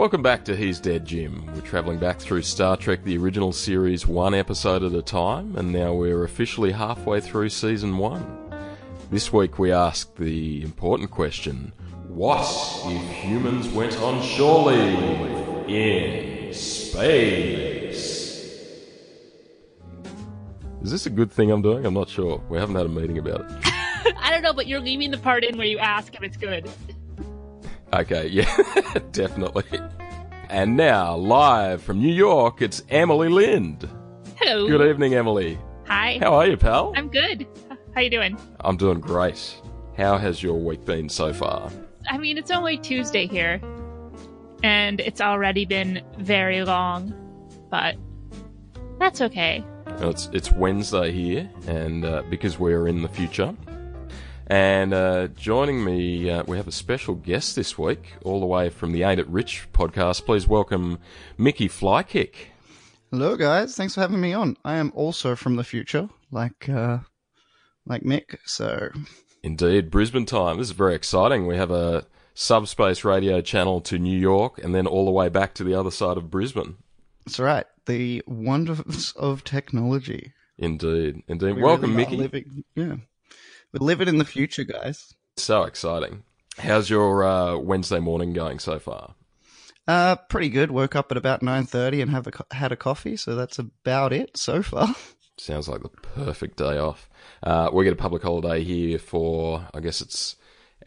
Welcome back to He's Dead Jim. We're travelling back through Star Trek, the original series, one episode at a time, and now we're officially halfway through season one. This week we ask the important question, what if humans went on shore leave in space? Is this a good thing I'm doing? I'm not sure. We haven't had a meeting about it. I don't know, but you're leaving the part in where you ask if it's good. Okay, yeah, definitely. And now, live from New York, it's Emily Lind. Hello. Good evening, Emily. Hi. How are you, pal? I'm good. How you doing? I'm doing great. How has your week been so far? I mean, it's only Tuesday here, and it's already been very long, but that's okay. It's Wednesday here, and because we're in the future. And joining me, we have a special guest this week, all the way from the Ain't It Rich podcast. Please welcome Mickey Fly Kick. Hello, guys. Thanks for having me on. I am also from the future, like Mick, so... Indeed, Brisbane time. This is very exciting. We have a subspace radio channel to New York and then all the way back to the other side of Brisbane. That's right. The wonders of technology. Indeed. Indeed. Welcome, Mickey. We're living in the future, guys. So exciting. How's your Wednesday morning going so far? Pretty good. Woke up at about 9:30 and had a coffee, so that's about it so far. Sounds like the perfect day off. We get a public holiday here for, I guess it's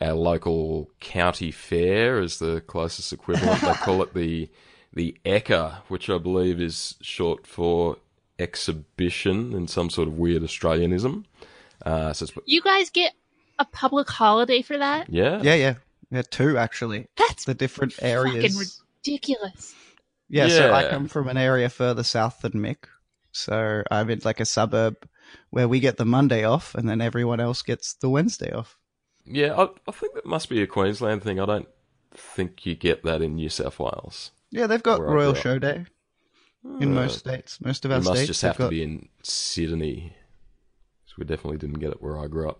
our local county fair is the closest equivalent. They call it the ECCA, which I believe is short for exhibition in some sort of weird Australianism. So you guys get a public holiday for that? Yeah. We had two, actually. That's the different areas. Fucking ridiculous. Yeah, so I come from an area further south than Mick. So I'm in like a suburb where we get the Monday off and then everyone else gets the Wednesday off. Yeah, I think that must be a Queensland thing. I don't think you get that in New South Wales. Yeah, they've got Royal Show Day in most states. Most of our states. You must just have to be in Sydney. We definitely didn't get it where I grew up.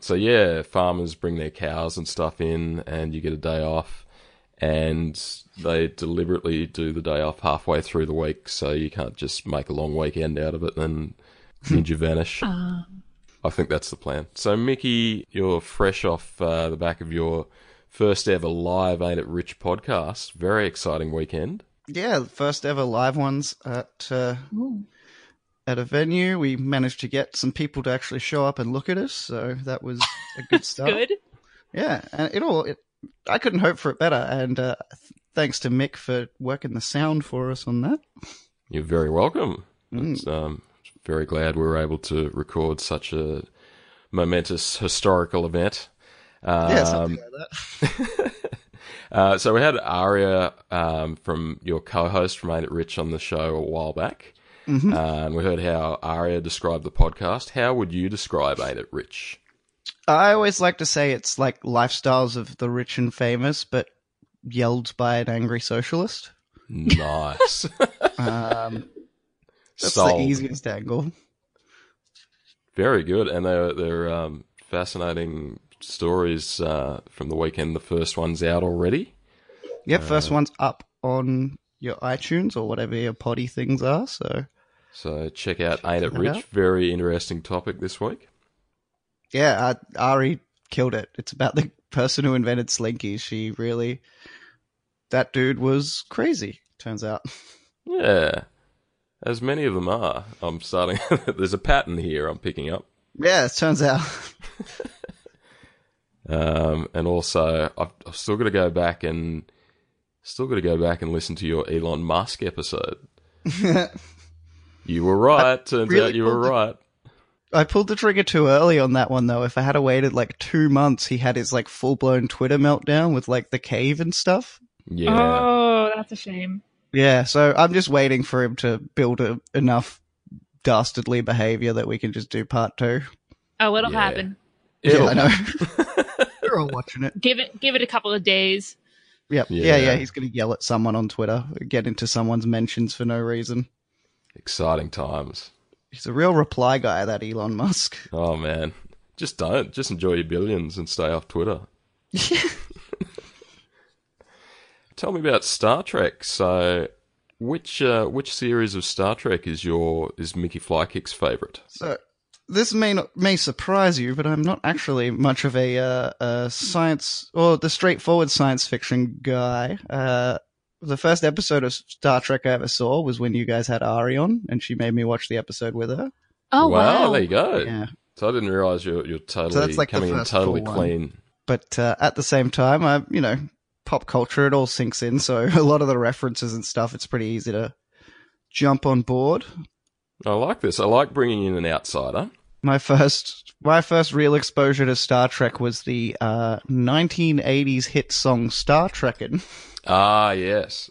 So, farmers bring their cows and stuff in and you get a day off and they deliberately do the day off halfway through the week so you can't just make a long weekend out of it and you vanish. I think that's the plan. So, Mickey, you're fresh off the back of your first ever live Ain't It Rich podcast. Very exciting weekend. Yeah, first ever live ones at a venue. We managed to get some people to actually show up and look at us, so that was a good start. Good. Yeah, and I couldn't hope for it better, and thanks to Mick for working the sound for us on that. You're very welcome. Very glad we were able to record such a momentous historical event. Yeah, something like that. So we had Aria from your co-host from Ain't It Rich on the show a while back. Mm-hmm. And we heard how Aria described the podcast. How would you describe Ain't It Rich? I always like to say it's like lifestyles of the rich and famous, but yelled by an angry socialist. Nice. That's sold. The easiest angle. Very good. And they're fascinating stories from the weekend. The first one's out already. Yep, first one's up on your iTunes or whatever your poddy things are. So check out Ain't It Rich. Very interesting topic this week. Yeah, Ari killed it. It's about the person who invented Slinky. That dude was crazy, turns out. Yeah, as many of them are. There's a pattern here I'm picking up. Yeah, it turns out. And also, I've still got to go back and... listen to your Elon Musk episode. You were right. Turns out you were right. I pulled the trigger too early on that one, though. If I had waited like 2 months, he had his like full-blown Twitter meltdown with like the cave and stuff. Yeah. Oh, that's a shame. Yeah, so I'm just waiting for him to build enough dastardly behavior that we can just do part two. Oh, it'll happen. Yeah, I know. We're all watching it. Give it a couple of days. Yep. Yeah, he's going to yell at someone on Twitter, get into someone's mentions for no reason. Exciting times. He's a real reply guy, that Elon Musk. Oh, man. Just enjoy your billions and stay off Twitter. Tell me about Star Trek. So, which series of Star Trek is Mickey Fly Kick's favourite? So, this may surprise you, but I'm not actually much of a science or the straightforward science fiction guy. The first episode of Star Trek I ever saw was when you guys had Aria on, and she made me watch the episode with her. Oh wow! There you go. Yeah. So I didn't realise you're totally coming in totally clean. One. But at the same time, pop culture, it all sinks in. So a lot of the references and stuff, it's pretty easy to jump on board. I like this. I like bringing in an outsider. My first real exposure to Star Trek was the 1980s hit song Star Trekkin'. Ah, yes.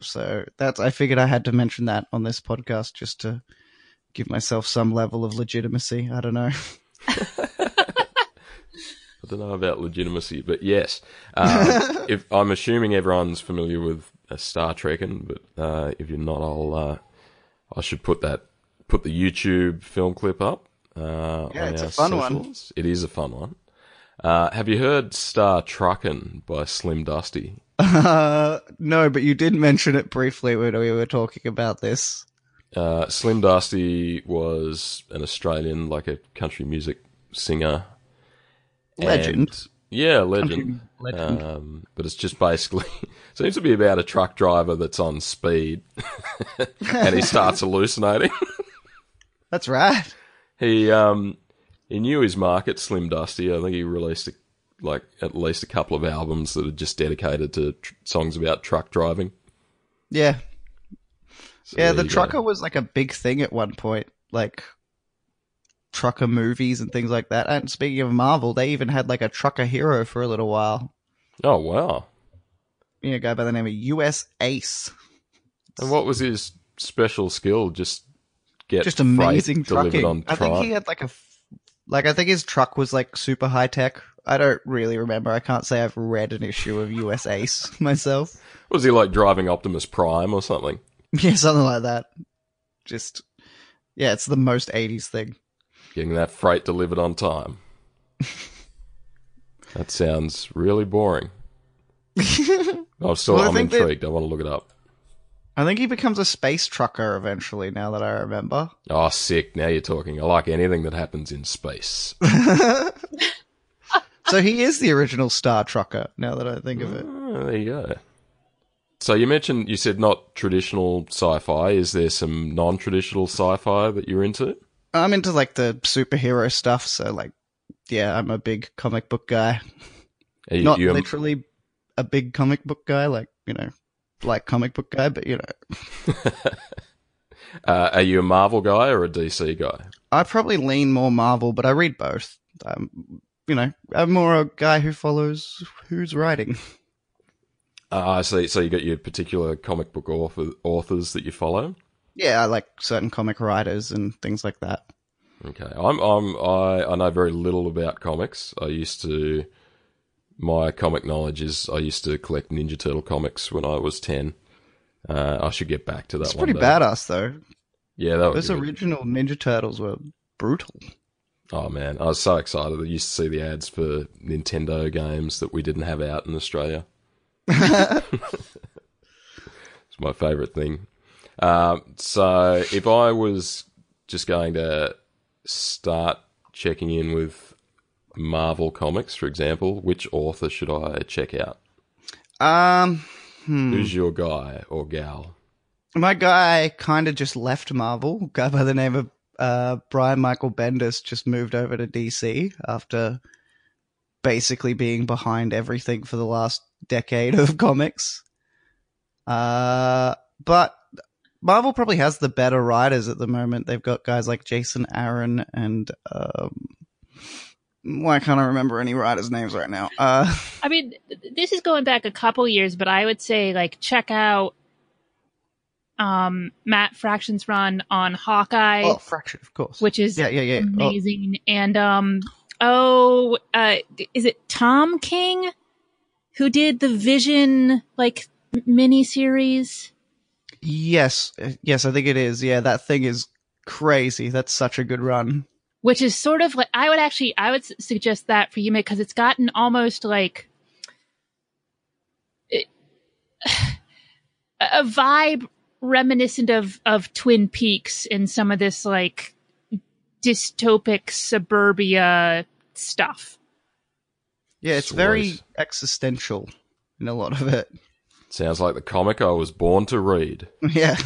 So that's. I figured I had to mention that on this podcast just to give myself some level of legitimacy. I don't know. I don't know about legitimacy, but yes. If I'm assuming everyone's familiar with Star Trekkin', but if you're not, I should put the YouTube film clip up. Yeah, it's a fun socials. One. It is a fun one. Have you heard Star Trekkin' by Slim Dusty? No, but you did mention it briefly when we were talking about this. Slim Dusty was an Australian, like a country music singer. Legend. Legend. But it's just basically, seems to be about a truck driver that's on speed and he starts hallucinating. That's right. He knew his market, Slim Dusty. I think he released at least a couple of albums that are just dedicated to songs about truck driving. Yeah. So yeah, the trucker was like a big thing at one point, like trucker movies and things like that. And speaking of Marvel, they even had like a trucker hero for a little while. Oh, wow. Yeah, a guy by the name of US Ace. And what was his special skill? Just amazing trucking. On I think he had like a... Like, I think his truck was like super high tech. I don't really remember. I can't say I've read an issue of US Ace myself. Was he like driving Optimus Prime or something? Yeah, something like that. Just, yeah, it's the most 80s thing. Getting that freight delivered on time. That sounds really boring. I'm intrigued. I want to look it up. I think he becomes a space trucker eventually, now that I remember. Oh, sick. Now you're talking. I like anything that happens in space. So he is the original Star Trucker, now that I think of it. Oh, there you go. So you said not traditional sci-fi. Is there some non-traditional sci-fi that you're into? I'm into like the superhero stuff. So like, yeah, I'm a big comic book guy. Not literally a big comic book guy, but you know. Are you a Marvel guy or a DC guy? I probably lean more Marvel, but I read both. I'm more a guy who follows who's writing. I see. So you got your particular comic book authors that you follow? Yeah, I like certain comic writers and things like that. Okay, I know very little about comics. My comic knowledge is I used to collect Ninja Turtle comics when I was 10. I should get back to that. It's pretty badass, though. Yeah, those original Ninja Turtles were brutal. Oh man, I was so excited. I used to see the ads for Nintendo games that we didn't have out in Australia. It's my favorite thing. So if I was just going to start checking in with Marvel comics, for example, which author should I check out? Who's your guy or gal? My guy kind of just left Marvel. A guy by the name of Brian Michael Bendis just moved over to DC after basically being behind everything for the last decade of comics, but Marvel probably has the better writers at the moment. They've got guys like Jason Aaron and why can't I remember any writers' names right now? I mean, this is going back a couple years, but I would say like check out Matt Fraction's run on Hawkeye. Oh, Fraction, of course, which is amazing. Oh. And is it Tom King? Who did the Vision, like, miniseries? Yes, I think it is. Yeah, that thing is crazy. That's such a good run. Which is sort of like, I would suggest that for you, mate, because it's gotten almost like, a vibe reminiscent of Twin Peaks in some of this like dystopic suburbia stuff. Yeah, it's very existential in a lot of it. Sounds like the comic I was born to read. Yeah.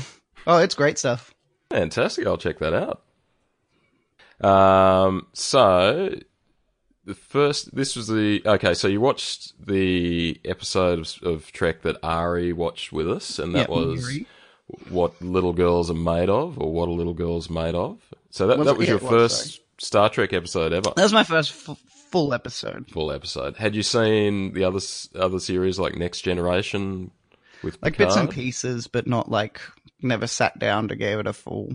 Oh, it's great stuff. Fantastic. I'll check that out. So the first, this was the, okay, so you watched the episode of Trek that Ari watched with us, and that was What Little Girls Are Made Of, or What a Little Girl's Made Of. So that was your first Star Trek episode ever. That was my first full episode. Full episode. Had you seen the other series like Next Generation with Picard? Like bits and pieces, but not like, never sat down to give it a full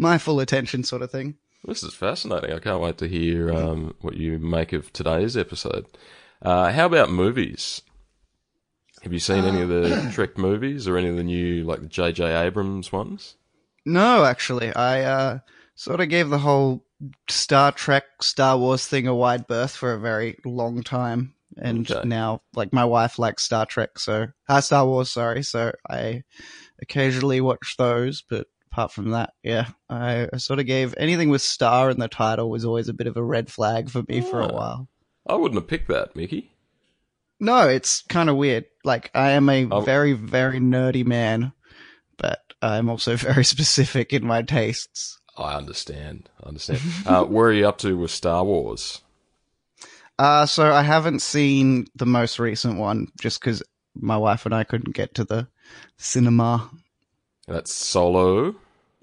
attention sort of thing. This is fascinating. I can't wait to hear what you make of today's episode. How about movies? Have you seen any of the Trek movies or any of the new, like the J.J. Abrams ones? No, actually. I sort of gave the whole Star Trek, Star Wars thing a wide berth for a very long time. And now, like, my wife likes Star Wars, sorry. So I occasionally watch those, but apart from that, yeah, I sort of gave anything with star in the title was always a bit of a red flag for me for a while. I wouldn't have picked that, Mickey. No, it's kind of weird. Like, I am a very, very nerdy man, but I'm also very specific in my tastes. I understand. Where are you up to with Star Wars? So I haven't seen the most recent one just because my wife and I couldn't get to the cinema. That's Solo.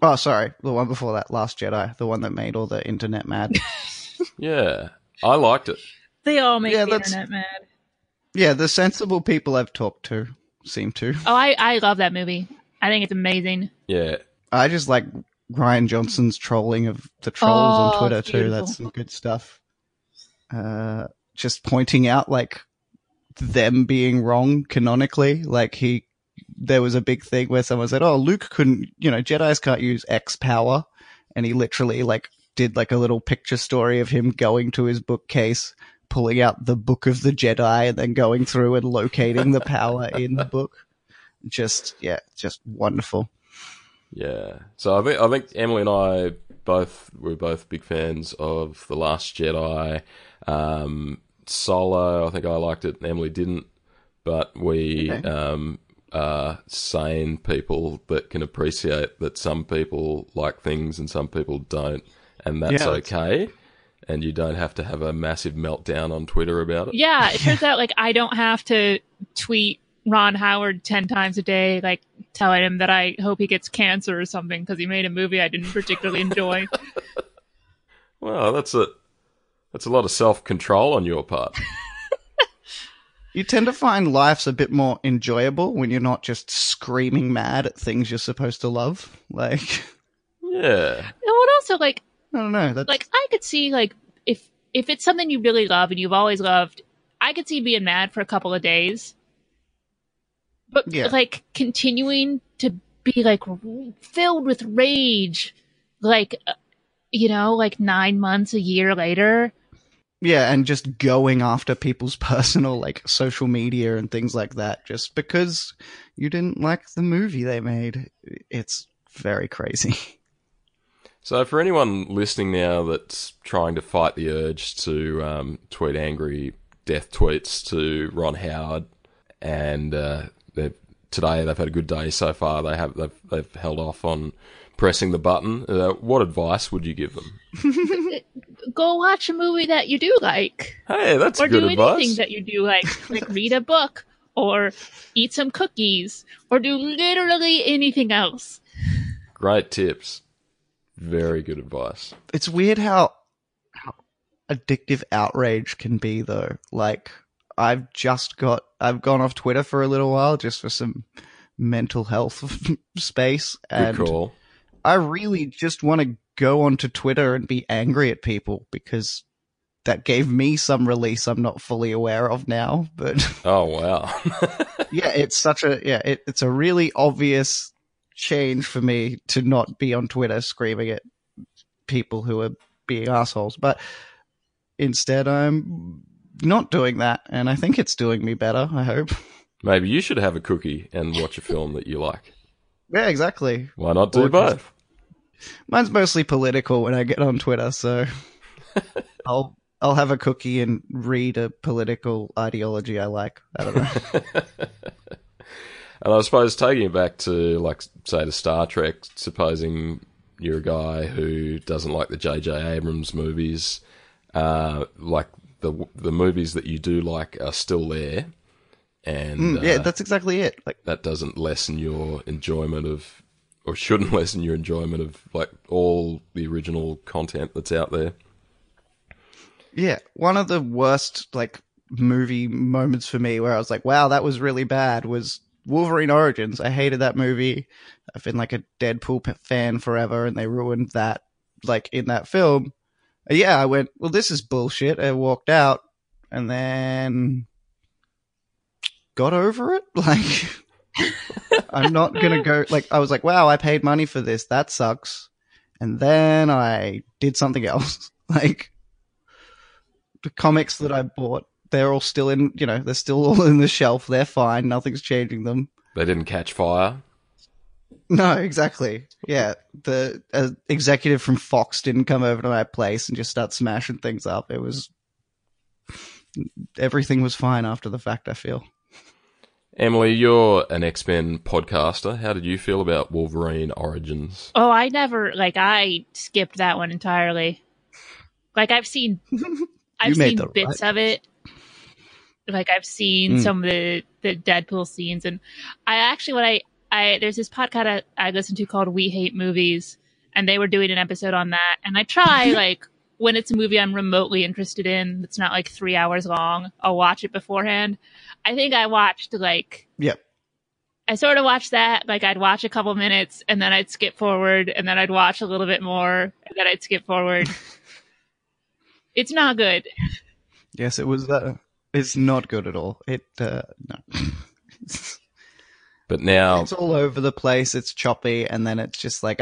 Oh, sorry. The one before that, Last Jedi. The one that made all the internet mad. Yeah. I liked it. They all make the internet mad. Yeah, the sensible people I've talked to seem to. Oh, I love that movie. I think it's amazing. Yeah. I just like Ryan Johnson's trolling of the trolls on Twitter too. That's some good stuff. Just pointing out like them being wrong canonically. Like there was a big thing where someone said, oh, Luke couldn't, Jedis can't use X power. And he literally like did like a little picture story of him going to his bookcase, pulling out the Book of the Jedi and then going through and locating the power in the book. Just wonderful. Yeah. So I think Emily and I were both big fans of The Last Jedi. Solo, I think I liked it and Emily didn't, but we, sane people that can appreciate that some people like things and some people don't, and that's okay, and you don't have to have a massive meltdown on Twitter about it. Yeah, it turns out like I don't have to tweet Ron Howard 10 times a day, like telling him that I hope he gets cancer or something because he made a movie I didn't particularly enjoy. Well, that's a lot of self-control on your part. You tend to find life's a bit more enjoyable when you're not just screaming mad at things you're supposed to love. Like, yeah. And also, like, I don't know. That's... Like, I could see, like, if it's something you really love and you've always loved, I could see being mad for a couple of days. But, like, continuing to be, like, filled with rage, like, 9 months, a year later. Yeah, and just going after people's personal, like, social media and things like that, just because you didn't like the movie they made. It's very crazy. So for anyone listening now that's trying to fight the urge to tweet angry death tweets to Ron Howard, and today they've had a good day so far, they've held off on pressing the button, what advice would you give them? Go watch a movie that you do like. Hey, that's good advice. Or do anything that you do like read a book or eat some cookies or do literally anything else. Great tips. Very good advice. It's weird how addictive outrage can be, though. Like, I've gone off Twitter for a little while just for some mental health space. And good call. I really just want to go onto Twitter and be angry at people because that gave me some release I'm not fully aware of now. But oh wow. Yeah, it's a really obvious change for me to not be on Twitter screaming at people who are being assholes. But instead I'm not doing that, and I think it's doing me better, I hope. Maybe you should have a cookie and watch a film that you like. Yeah, exactly. Why not do both? Mine's mostly political when I get on Twitter, so I'll have a cookie and read a political ideology I like. I don't know. And I suppose taking it back to, like, say, to Star Trek, supposing you're a guy who doesn't like the J.J. Abrams movies, like the movies that you do like are still there. And yeah, that's exactly it. Like, that doesn't lessen your enjoyment of, or shouldn't lessen your enjoyment of, like, all the original content that's out there. Yeah, one of the worst, like, movie moments for me where I was like, wow, that was really bad, was Wolverine Origins. I hated that movie. I've been, like, a Deadpool fan forever, and they ruined that, like, in that film. Yeah, I went, well, this is bullshit. I walked out, and then got over it. Like, I'm not gonna go, like, I was like, wow, I paid money for this, that sucks. And then I did something else. Like, the comics that I bought, they're all still in, you know, they're still all in the shelf, they're fine, nothing's changing them. They didn't catch fire. No, exactly. Yeah, the executive from Fox didn't come over to my place and just start smashing things up. It was, everything was fine after the fact, I feel. Emily, you're an X-Men podcaster. How did you feel about Wolverine Origins? Oh, I never, like, I skipped that one entirely. Like, I've seen bits of it. Like, I've seen some of the Deadpool scenes, and I actually, when I there's this podcast I listen to called We Hate Movies, and they were doing an episode on that, and I try, like, when it's a movie I'm remotely interested in, it's not like 3 hours long, I'll watch it beforehand. I think I watched, like, yep, I sort of watched that, like, I'd watch a couple minutes and then I'd skip forward, and then I'd watch a little bit more, and then I'd skip forward. It's not good. Yes, it was. It's not good at all. It no. But now it's all over the place. It's choppy, and then it's just like,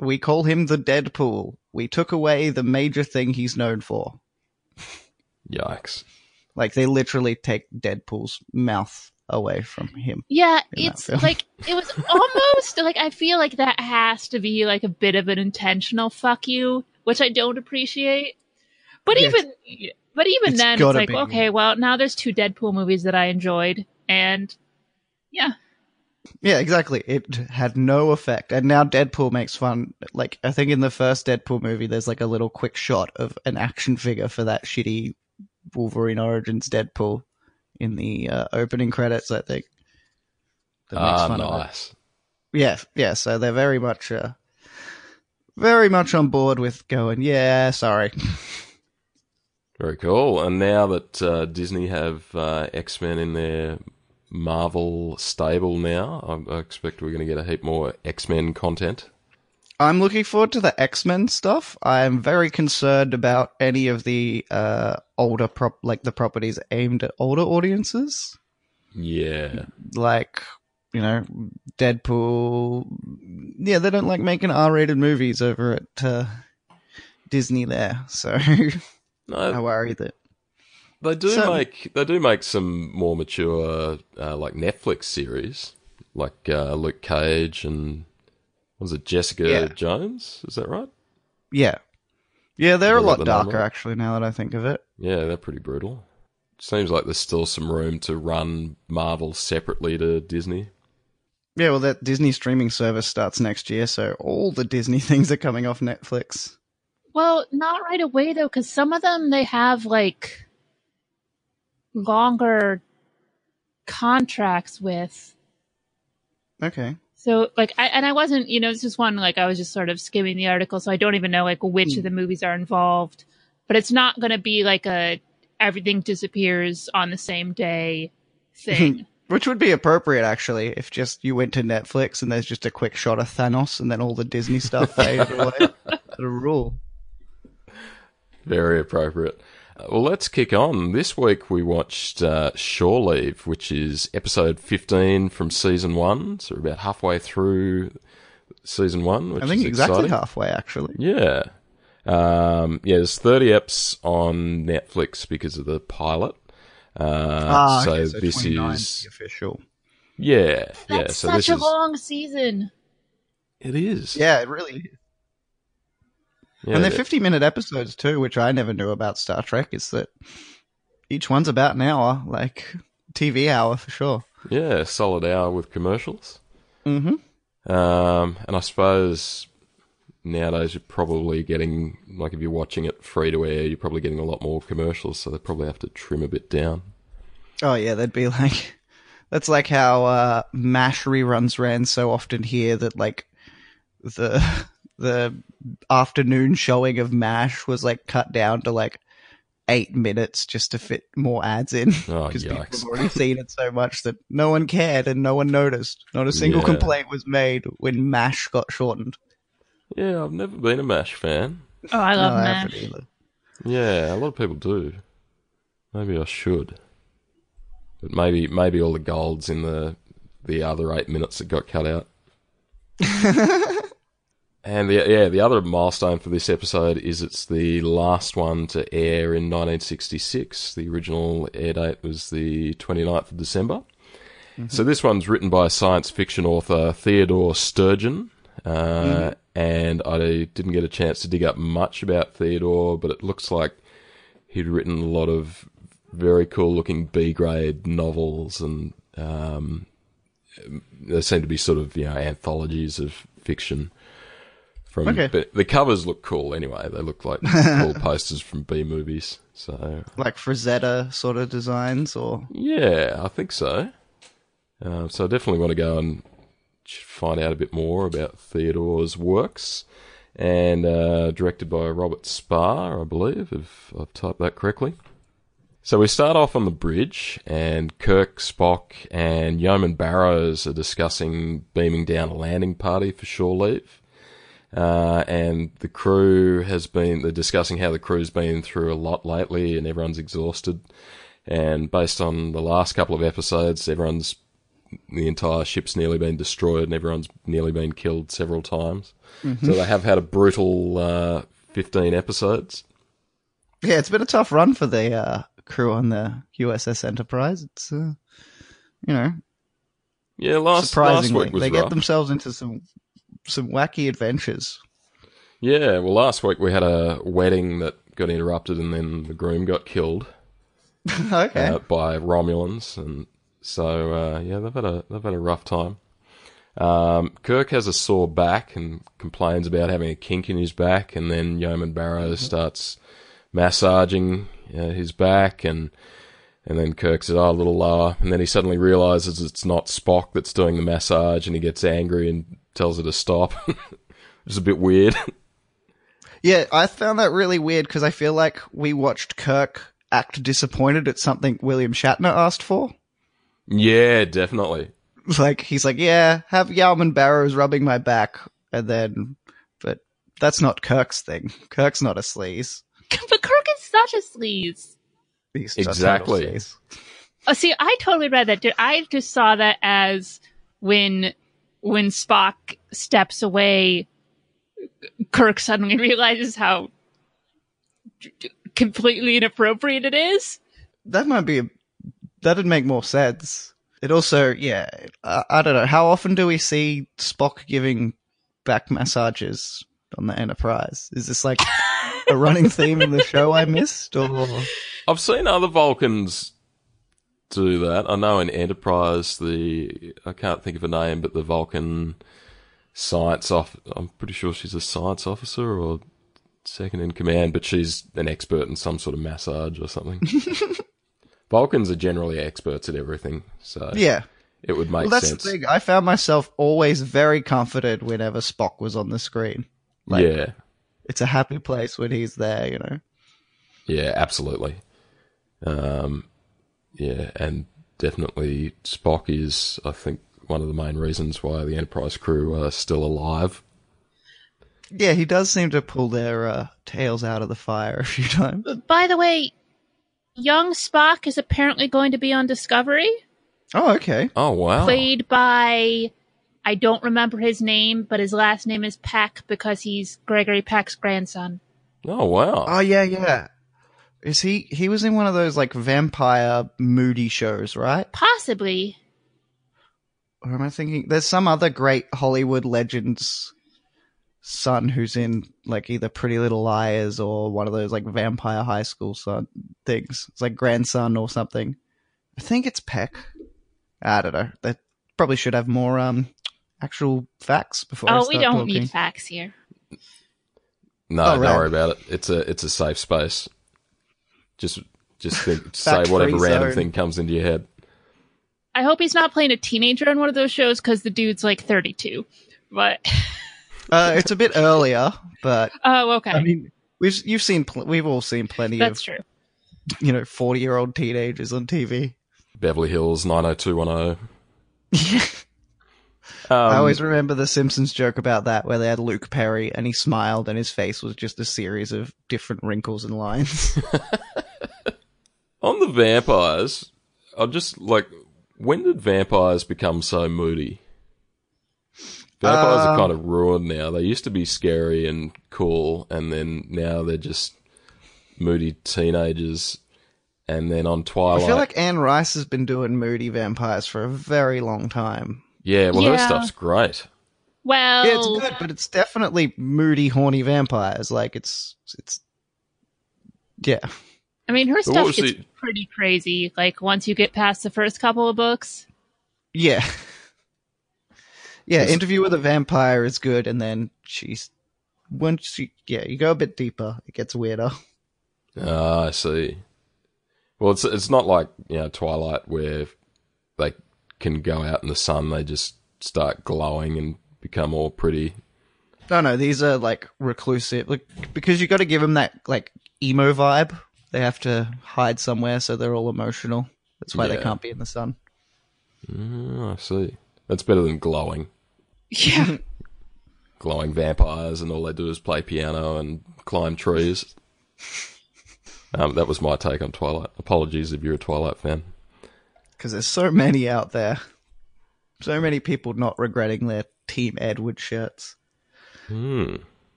we call him the Deadpool. We took away the major thing he's known for. Yikes! Like, they literally take Deadpool's mouth away from him. Yeah, it's like, it was almost like, I feel like that has to be like a bit of an intentional fuck you, which I don't appreciate. But yes, even then, it's like, okay, well, now there's two Deadpool movies that I enjoyed, and yeah. Yeah, exactly. It had no effect. And now Deadpool makes fun. Like, I think in the first Deadpool movie, there's, like, a little quick shot of an action figure for that shitty Wolverine Origins Deadpool in the opening credits, I think. Ah, nice. Yeah, so they're very much on board with going, yeah, sorry. Very cool. And now that Disney have X-Men in their Marvel stable now, I expect we're going to get a heap more X-Men content. I'm looking forward to the X-Men stuff. I'm very concerned about any of the older the properties aimed at older audiences. Yeah. Like, you know, Deadpool. Yeah, they don't like making R-rated movies over at Disney there, so no, I worry that they do make some more mature like Netflix series, like Luke Cage and. Was it Jessica Jones? Is that right? Yeah. Yeah, they're a lot darker, actually, now that I think of it. Yeah, they're pretty brutal. Seems like there's still some room to run Marvel separately to Disney. Yeah, well, that Disney streaming service starts next year, so all the Disney things are coming off Netflix. Well, not right away, though, because some of them, they have, like, longer contracts with. Okay. So, like, I wasn't, you know, this is one, like, I was just sort of skimming the article, so I don't even know, like, which of the movies are involved. But it's not going to be, like, everything disappears on the same day thing. Which would be appropriate, actually, if just you went to Netflix and there's just a quick shot of Thanos and then all the Disney stuff fades away. That's a rule. Very appropriate. Well, let's kick on. This week we watched Shore Leave, which is episode 15 from season 1. So we're about halfway through season 1, which I think is exactly exciting. Halfway, actually. Yeah. Yeah, there's 30 eps on Netflix because of the pilot. So this is the official. Yeah, yeah. That's so such a long season. It is. Yeah, it really is. Yeah, and they're 50-minute episodes too, which I never knew about Star Trek, is that each one's about an hour, like TV hour for sure. Yeah, solid hour with commercials. Mm-hmm. And I suppose nowadays you're probably getting, like if you're watching it free to air, you're probably getting a lot more commercials, so they probably have to trim a bit down. Oh yeah, they'd be like... That's like how MASH reruns ran so often here that like the afternoon showing of MASH was like cut down to like 8 minutes just to fit more ads in, because people have already seen it so much that no one cared and no one noticed. Not a single complaint was made when MASH got shortened. Yeah, I've never been a MASH fan. Oh, I love MASH. I haven't either. Yeah, a lot of people do. Maybe I should. But maybe all the gold's in the other 8 minutes that got cut out. And the other milestone for this episode is it's the last one to air in 1966. The original air date was the 29th of December. Mm-hmm. So this one's written by science fiction author Theodore Sturgeon. And I didn't get a chance to dig up much about Theodore, but it looks like he'd written a lot of very cool-looking B-grade novels, and they seem to be sort of, anthologies of fiction. But the covers look cool anyway. They look like cool posters from B-movies. So like Frazetta sort of designs, or? Yeah, I think so. So I definitely want to go and find out a bit more about Theodore's works. And directed by Robert Spahr, I believe, if I've typed that correctly. So we start off on the bridge, and Kirk, Spock, and Yeoman Barrows are discussing beaming down a landing party for shore leave. And the crew they're discussing how the crew's been through a lot lately, and everyone's exhausted. And based on the last couple of episodes, the entire ship's nearly been destroyed, and everyone's nearly been killed several times. Mm-hmm. So they have had a brutal 15 episodes. Yeah, it's been a tough run for the... crew on the USS Enterprise. It's surprisingly, last week was rough. Get themselves into some wacky adventures. Yeah, well, last week we had a wedding that got interrupted, and then the groom got killed. By Romulans, and so they've had a rough time. Kirk has a sore back and complains about having a kink in his back, and then Yeoman Barrows starts massaging his back, and then Kirk says, a little lower, and then he suddenly realises it's not Spock that's doing the massage, and he gets angry and tells her to stop. It's a bit weird. Yeah, I found that really weird, because I feel like we watched Kirk act disappointed at something William Shatner asked for. Yeah, definitely. Like, he's like, have Yeoman Barrows rubbing my back, but that's not Kirk's thing. Kirk's not a sleaze. But Kirk is such a sleaze. Exactly. Oh, see, I totally read that. I just saw that as when Spock steps away, Kirk suddenly realizes how completely inappropriate it is. That might be... That'd make more sense. It also, I don't know. How often do we see Spock giving back massages on the Enterprise? Is this like... a running theme in the show I missed? Or I've seen other Vulcans do that. I know in Enterprise, I can't think of her name, but the Vulcan science officer, I'm pretty sure she's a science officer or second in command, but she's an expert in some sort of massage or something. Vulcans are generally experts at everything, so it would make sense. That's the thing. I found myself always very comforted whenever Spock was on the screen. It's a happy place when he's there, Yeah, absolutely. And definitely Spock is, I think, one of the main reasons why the Enterprise crew are still alive. Yeah, he does seem to pull their tails out of the fire a few times. By the way, young Spock is apparently going to be on Discovery. Oh, okay. Oh, wow. Played by... I don't remember his name, but his last name is Peck because he's Gregory Peck's grandson. Oh, wow. Oh, yeah, yeah. Is he was in one of those like vampire moody shows, right? Possibly. Or am I thinking there's some other great Hollywood legend's son who's in like either Pretty Little Liars or one of those like vampire high school son things. It's like grandson or something. I think it's Peck. I don't know. They probably should have more actual facts before. Oh, we don't need facts here. No, oh, right. Don't worry about it. It's a safe space. Just think, say whatever random thing comes into your head. I hope he's not playing a teenager on one of those shows because the dude's like 32. But it's a bit earlier. But oh, okay. I mean, we've all seen plenty. That's true. You know, 40-year-old teenagers on TV. Beverly Hills 90210. I always remember the Simpsons joke about that where they had Luke Perry and he smiled and his face was just a series of different wrinkles and lines. On the vampires, I'm just like, when did vampires become so moody? Vampires are kind of ruined now. They used to be scary and cool, and then now they're just moody teenagers. And then on Twilight, I feel like Anne Rice has been doing moody vampires for a very long time. Yeah, well, her stuff's great. Well, yeah, it's good, but it's definitely moody, horny vampires. Like, it's, yeah. I mean, her stuff gets pretty crazy, like, once you get past the first couple of books. Yeah. Yeah, Interview with a Vampire is good, and then you go a bit deeper, it gets weirder. Ah, I see. Well, it's not like, you know, Twilight where, like, can go out in the sun, they just start glowing and become all pretty. No, these are like reclusive, like, because you got to give them that like emo vibe. They have to hide somewhere, so they're all emotional. That's why they can't be in the sun. I see. That's better than glowing. Yeah. Glowing vampires, and all they do is play piano and climb trees. That was my take on Twilight. Apologies if you're a Twilight fan. Because there's so many out there. So many people not regretting their Team Edward shirts.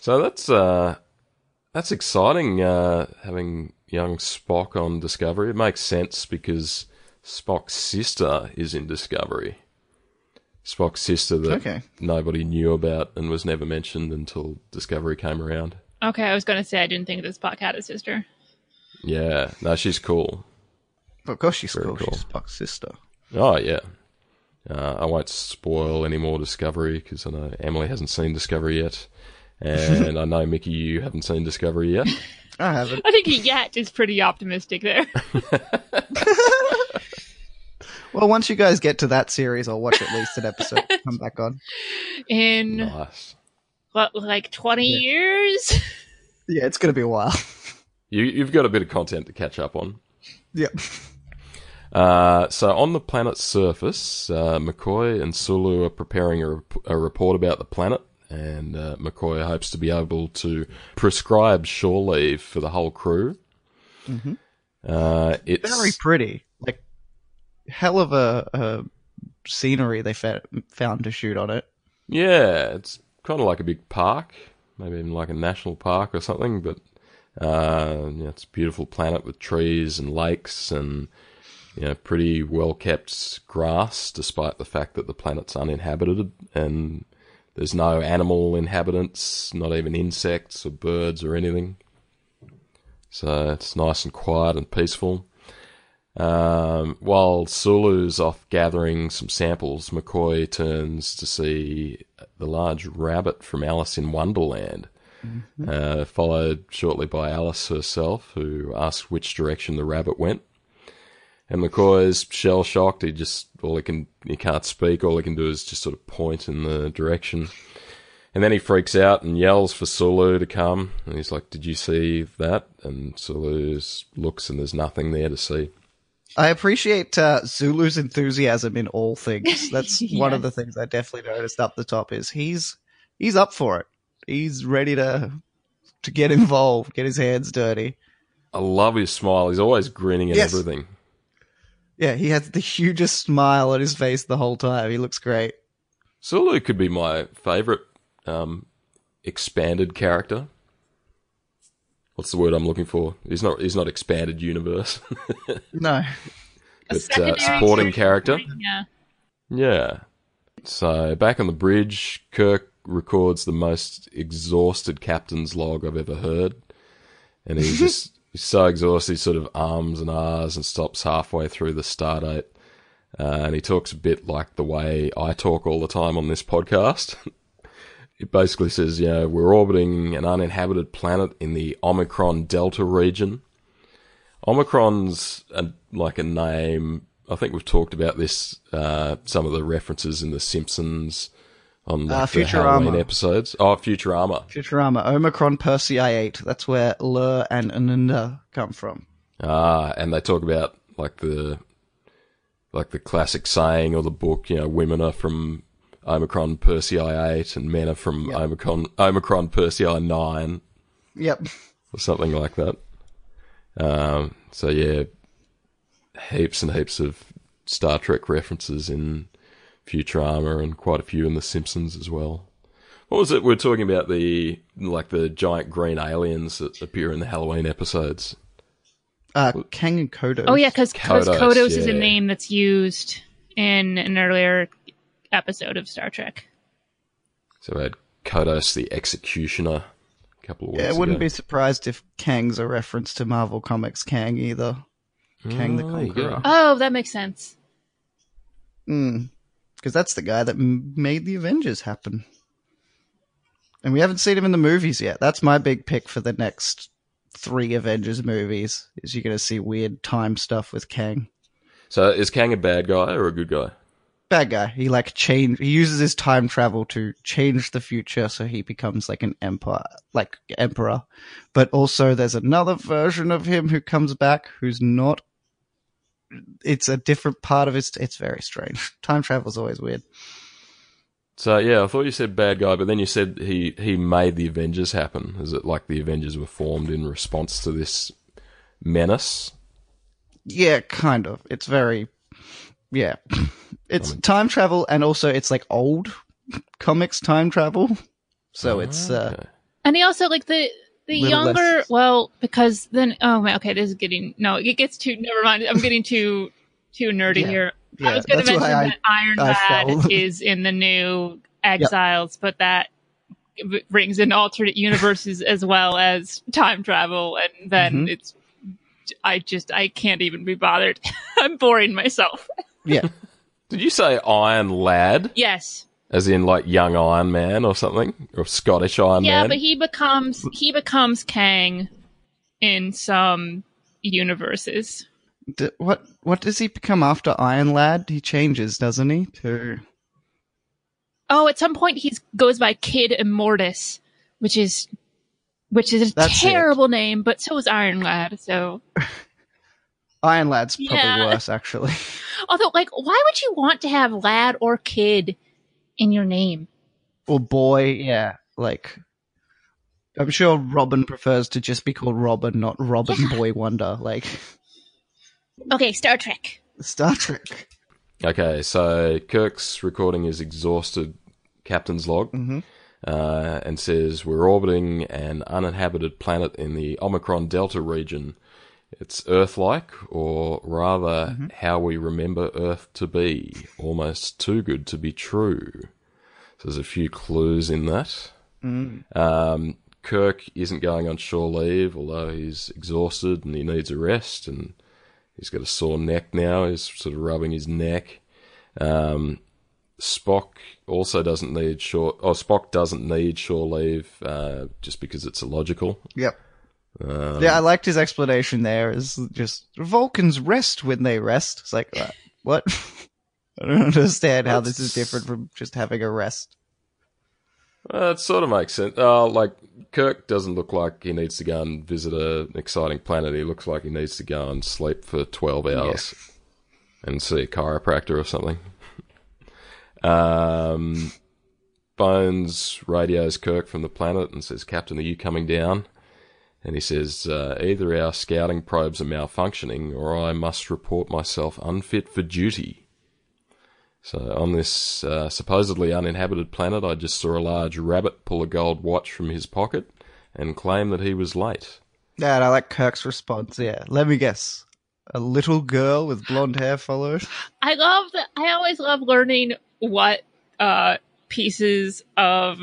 So that's exciting, having young Spock on Discovery. It makes sense because Spock's sister is in Discovery. Spock's sister that nobody knew about and was never mentioned until Discovery came around. Okay, I was going to say I didn't think that Spock had a sister. Yeah, no, she's cool. Of course she's cool. She's Spock's sister. Oh, yeah. I won't spoil any more Discovery because I know Emily hasn't seen Discovery yet. And I know, Mickey, you haven't seen Discovery yet. I haven't. I think yet is pretty optimistic there. Well, once you guys get to that series, I'll watch at least an episode. Come back on. In, what, like 20 years? Yeah, it's going to be a while. You've got a bit of content to catch up on. Yep. So on the planet's surface, McCoy and Sulu are preparing a report about the planet, and McCoy hopes to be able to prescribe shore leave for the whole crew. Mm-hmm. It's very pretty. Like, hell of a scenery they found to shoot on it. Yeah, it's kind of like a big park, maybe even like a national park or something, but... it's a beautiful planet with trees and lakes and, you know, pretty well kept grass, despite the fact that the planet's uninhabited and there's no animal inhabitants, not even insects or birds or anything. So it's nice and quiet and peaceful. While Sulu's off gathering some samples, McCoy turns to see the large rabbit from Alice in Wonderland. Followed shortly by Alice herself, who asked which direction the rabbit went. And McCoy's shell-shocked. He can't speak. All he can do is just sort of point in the direction. And then he freaks out and yells for Sulu to come. And he's like, "Did you see that?" And Sulu looks, and there's nothing there to see. I appreciate Sulu's enthusiasm in all things. That's one of the things I definitely noticed up the top is he's up for it. He's ready to get involved, get his hands dirty. I love his smile. He's always grinning at everything. Yeah, he has the hugest smile on his face the whole time. He looks great. Sulu could be my favourite expanded character. what's the word I'm looking for? He's not expanded universe. No. But supporting character. Yeah. Yeah. So back on the bridge, Kirk records the most exhausted captain's log I've ever heard. And he's so exhausted, he sort of arms and ahs and stops halfway through the stardate. And he talks a bit like the way I talk all the time on this podcast. It basically says, you know, we're orbiting an uninhabited planet in the Omicron Delta region. Omicron's like a name. I think we've talked about this, some of the references in The Simpsons on like, the Halloween episodes. Oh, Futurama. Omicron Persei 8. That's where Lur and Anunda come from. And they talk about like the classic saying or the book, you know, women are from Omicron Persei 8 and men are from Omicron Persei 9. Yep. Or something like that. So yeah, heaps and heaps of Star Trek references in Futurama and quite a few in The Simpsons as well. What was it we were talking about, the giant green aliens that appear in the Halloween episodes? Kang and Kodos. Oh yeah, because Kodos is a name that's used in an earlier episode of Star Trek. So we had Kodos the Executioner. Yeah, I wouldn't be surprised if Kang's a reference to Marvel Comics Kang either. Kang the Conqueror. Yeah. Oh, that makes sense. Because that's the guy that made the Avengers happen. And we haven't seen him in the movies yet. That's my big pick for the next 3 Avengers movies, is you're going to see weird time stuff with Kang. So is Kang a bad guy or a good guy? Bad guy. He he uses his time travel to change the future, so he becomes like an emperor. But also, there's another version of him who comes back, who's not. It's a different part of his. It's very strange. Time travel's always weird. So yeah, I thought you said bad guy, but then you said he made the Avengers happen. Is it like the Avengers were formed in response to this menace? Yeah, kind of. It's very. Yeah. It's time travel, and also it's like old comics time travel. So it's and he also like the younger less... well, because then never mind. I'm getting too nerdy here. Yeah, I was going to mention that Iron Lad is in the new Exiles, but that brings in alternate universes as well as time travel, and then it's I can't even be bothered. I'm boring myself. Yeah. Did you say Iron Lad? Yes. As in like young Iron Man or something? Or Scottish Iron Man? Yeah, but he becomes Kang in some universes. What does he become after Iron Lad? He changes, doesn't he? To... Oh, at some point he goes by Kid Immortus, which is a terrible name, but so is Iron Lad, so... Iron Lad's probably worse, actually. Although, like, why would you want to have lad or kid in your name? Or boy, yeah. Like, I'm sure Robin prefers to just be called Robin, not Robin Boy Wonder. Like, okay, Star Trek. Okay, so Kirk's recording his exhausted captain's log and says, we're orbiting an uninhabited planet in the Omicron Delta region. It's Earth-like, or rather how we remember Earth to be, almost too good to be true. So there's a few clues in that. Kirk isn't going on shore leave, although he's exhausted and he needs a rest, and he's got a sore neck now. He's sort of rubbing his neck. Spock also doesn't need Spock doesn't need shore leave just because it's illogical. Yep. Yeah, I liked his explanation there. Is just Vulcans rest when they rest. It's like, what? I don't understand how this is different from just having a rest. It sort of makes sense. Like, Kirk doesn't look like he needs to go and visit an exciting planet. He looks like he needs to go and sleep for 12 hours and see a chiropractor or something. Bones radios Kirk from the planet and says, Captain, are you coming down? And he says, either our scouting probes are malfunctioning or I must report myself unfit for duty. So on this supposedly uninhabited planet, I just saw a large rabbit pull a gold watch from his pocket and claim that he was late. Yeah, and I like Kirk's response. Yeah, let me guess. A little girl with blonde hair followed. I always love learning what pieces of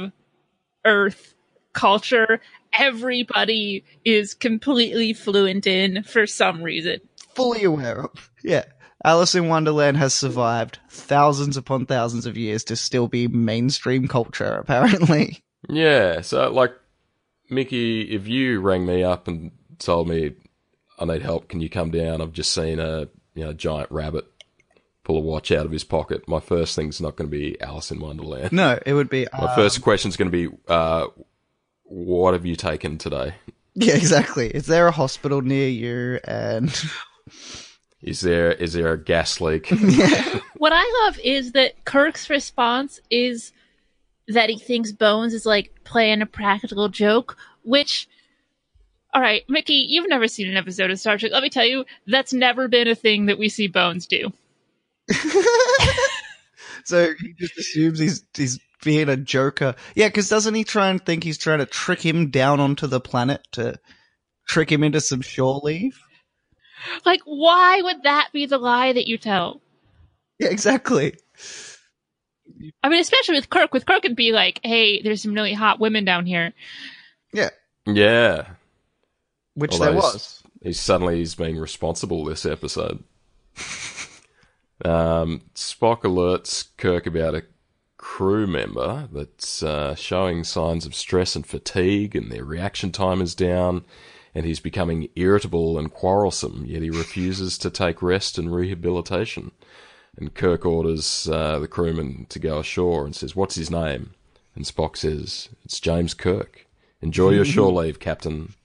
Earth culture everybody is completely fluent in for some reason. Fully aware of. Yeah. Alice in Wonderland has survived thousands upon thousands of years to still be mainstream culture, apparently. Yeah. So, like, Mickey, if you rang me up and told me, I need help, can you come down? I've just seen a giant rabbit pull a watch out of his pocket. My first thing's not going to be Alice in Wonderland. No, it would be... My first question's going to be, what have you taken today? Yeah, exactly. Is there a hospital near you? And... Is there a gas leak? Yeah. What I love is that Kirk's response is that he thinks Bones is like playing a practical joke, which... All right, Mickey, you've never seen an episode of Star Trek. Let me tell you, that's never been a thing that we see Bones do. So he just assumes he's being a joker. Yeah, because doesn't he try and think he's trying to trick him down onto the planet to trick him into some shore leave? Like, why would that be the lie that you tell? Yeah, exactly. I mean, especially with Kirk. With Kirk, it'd be like, hey, there's some really hot women down here. Yeah. Yeah. Which although there was. He's being responsible this episode. Spock alerts Kirk about a crew member that's showing signs of stress and fatigue, and their reaction time is down, and he's becoming irritable and quarrelsome, yet he refuses to take rest and rehabilitation. And Kirk orders the crewman to go ashore and says, "What's his name?" And Spock says, "It's James Kirk. Enjoy your shore leave, Captain."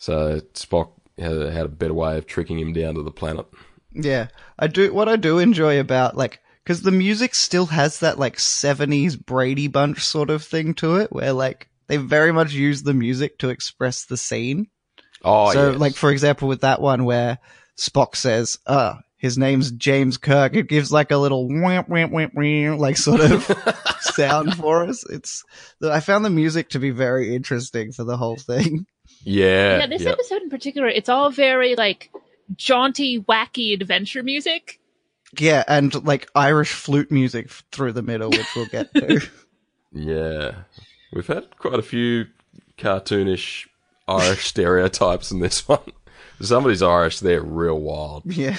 So Spock had a better way of tricking him down to the planet. Yeah, I do. What I do enjoy about, like, because the music still has that, like, 70s Brady Bunch sort of thing to it, where, like, they very much use the music to express the scene. Oh, so, yes. Like, for example, with that one where Spock says, his name's James Kirk, it gives, like, a little whamp, whamp, whamp, whamp, like, sort of sound for us. I found the music to be very interesting for the whole thing. Yeah. Yeah, this episode in particular, it's all very, like, jaunty, wacky adventure music. Yeah, and, like, Irish flute music through the middle, which we'll get to. Yeah. We've had quite a few cartoonish Irish stereotypes in this one. Somebody's Irish, they're real wild. Yeah.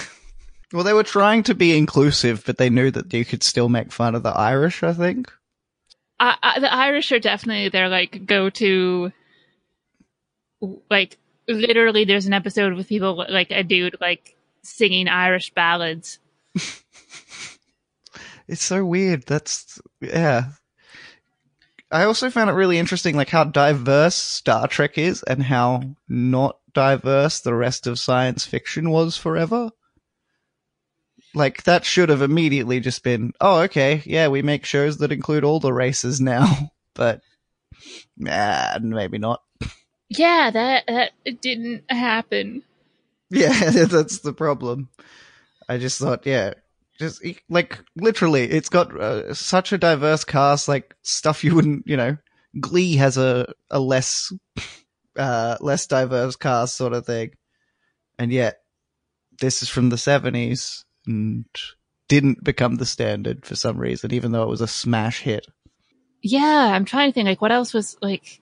Well, they were trying to be inclusive, but they knew that you could still make fun of the Irish, I think. The Irish are definitely their, like, go-to... Like, literally, there's an episode with people, like, a dude, like, singing Irish ballads. It's so weird. That's, yeah. I also found it really interesting, like, how diverse Star Trek is and how not diverse the rest of science fiction was forever. Like, that should have immediately just been, oh, okay, yeah, we make shows that include all the races now. But, nah, maybe not. Yeah, that didn't happen. Yeah, that's the problem. I just thought, yeah, just like literally, it's got such a diverse cast, like stuff you wouldn't, Glee has a less diverse cast sort of thing, and yet this is from the 70s and didn't become the standard for some reason, even though it was a smash hit. Yeah, I'm trying to think like what else was like.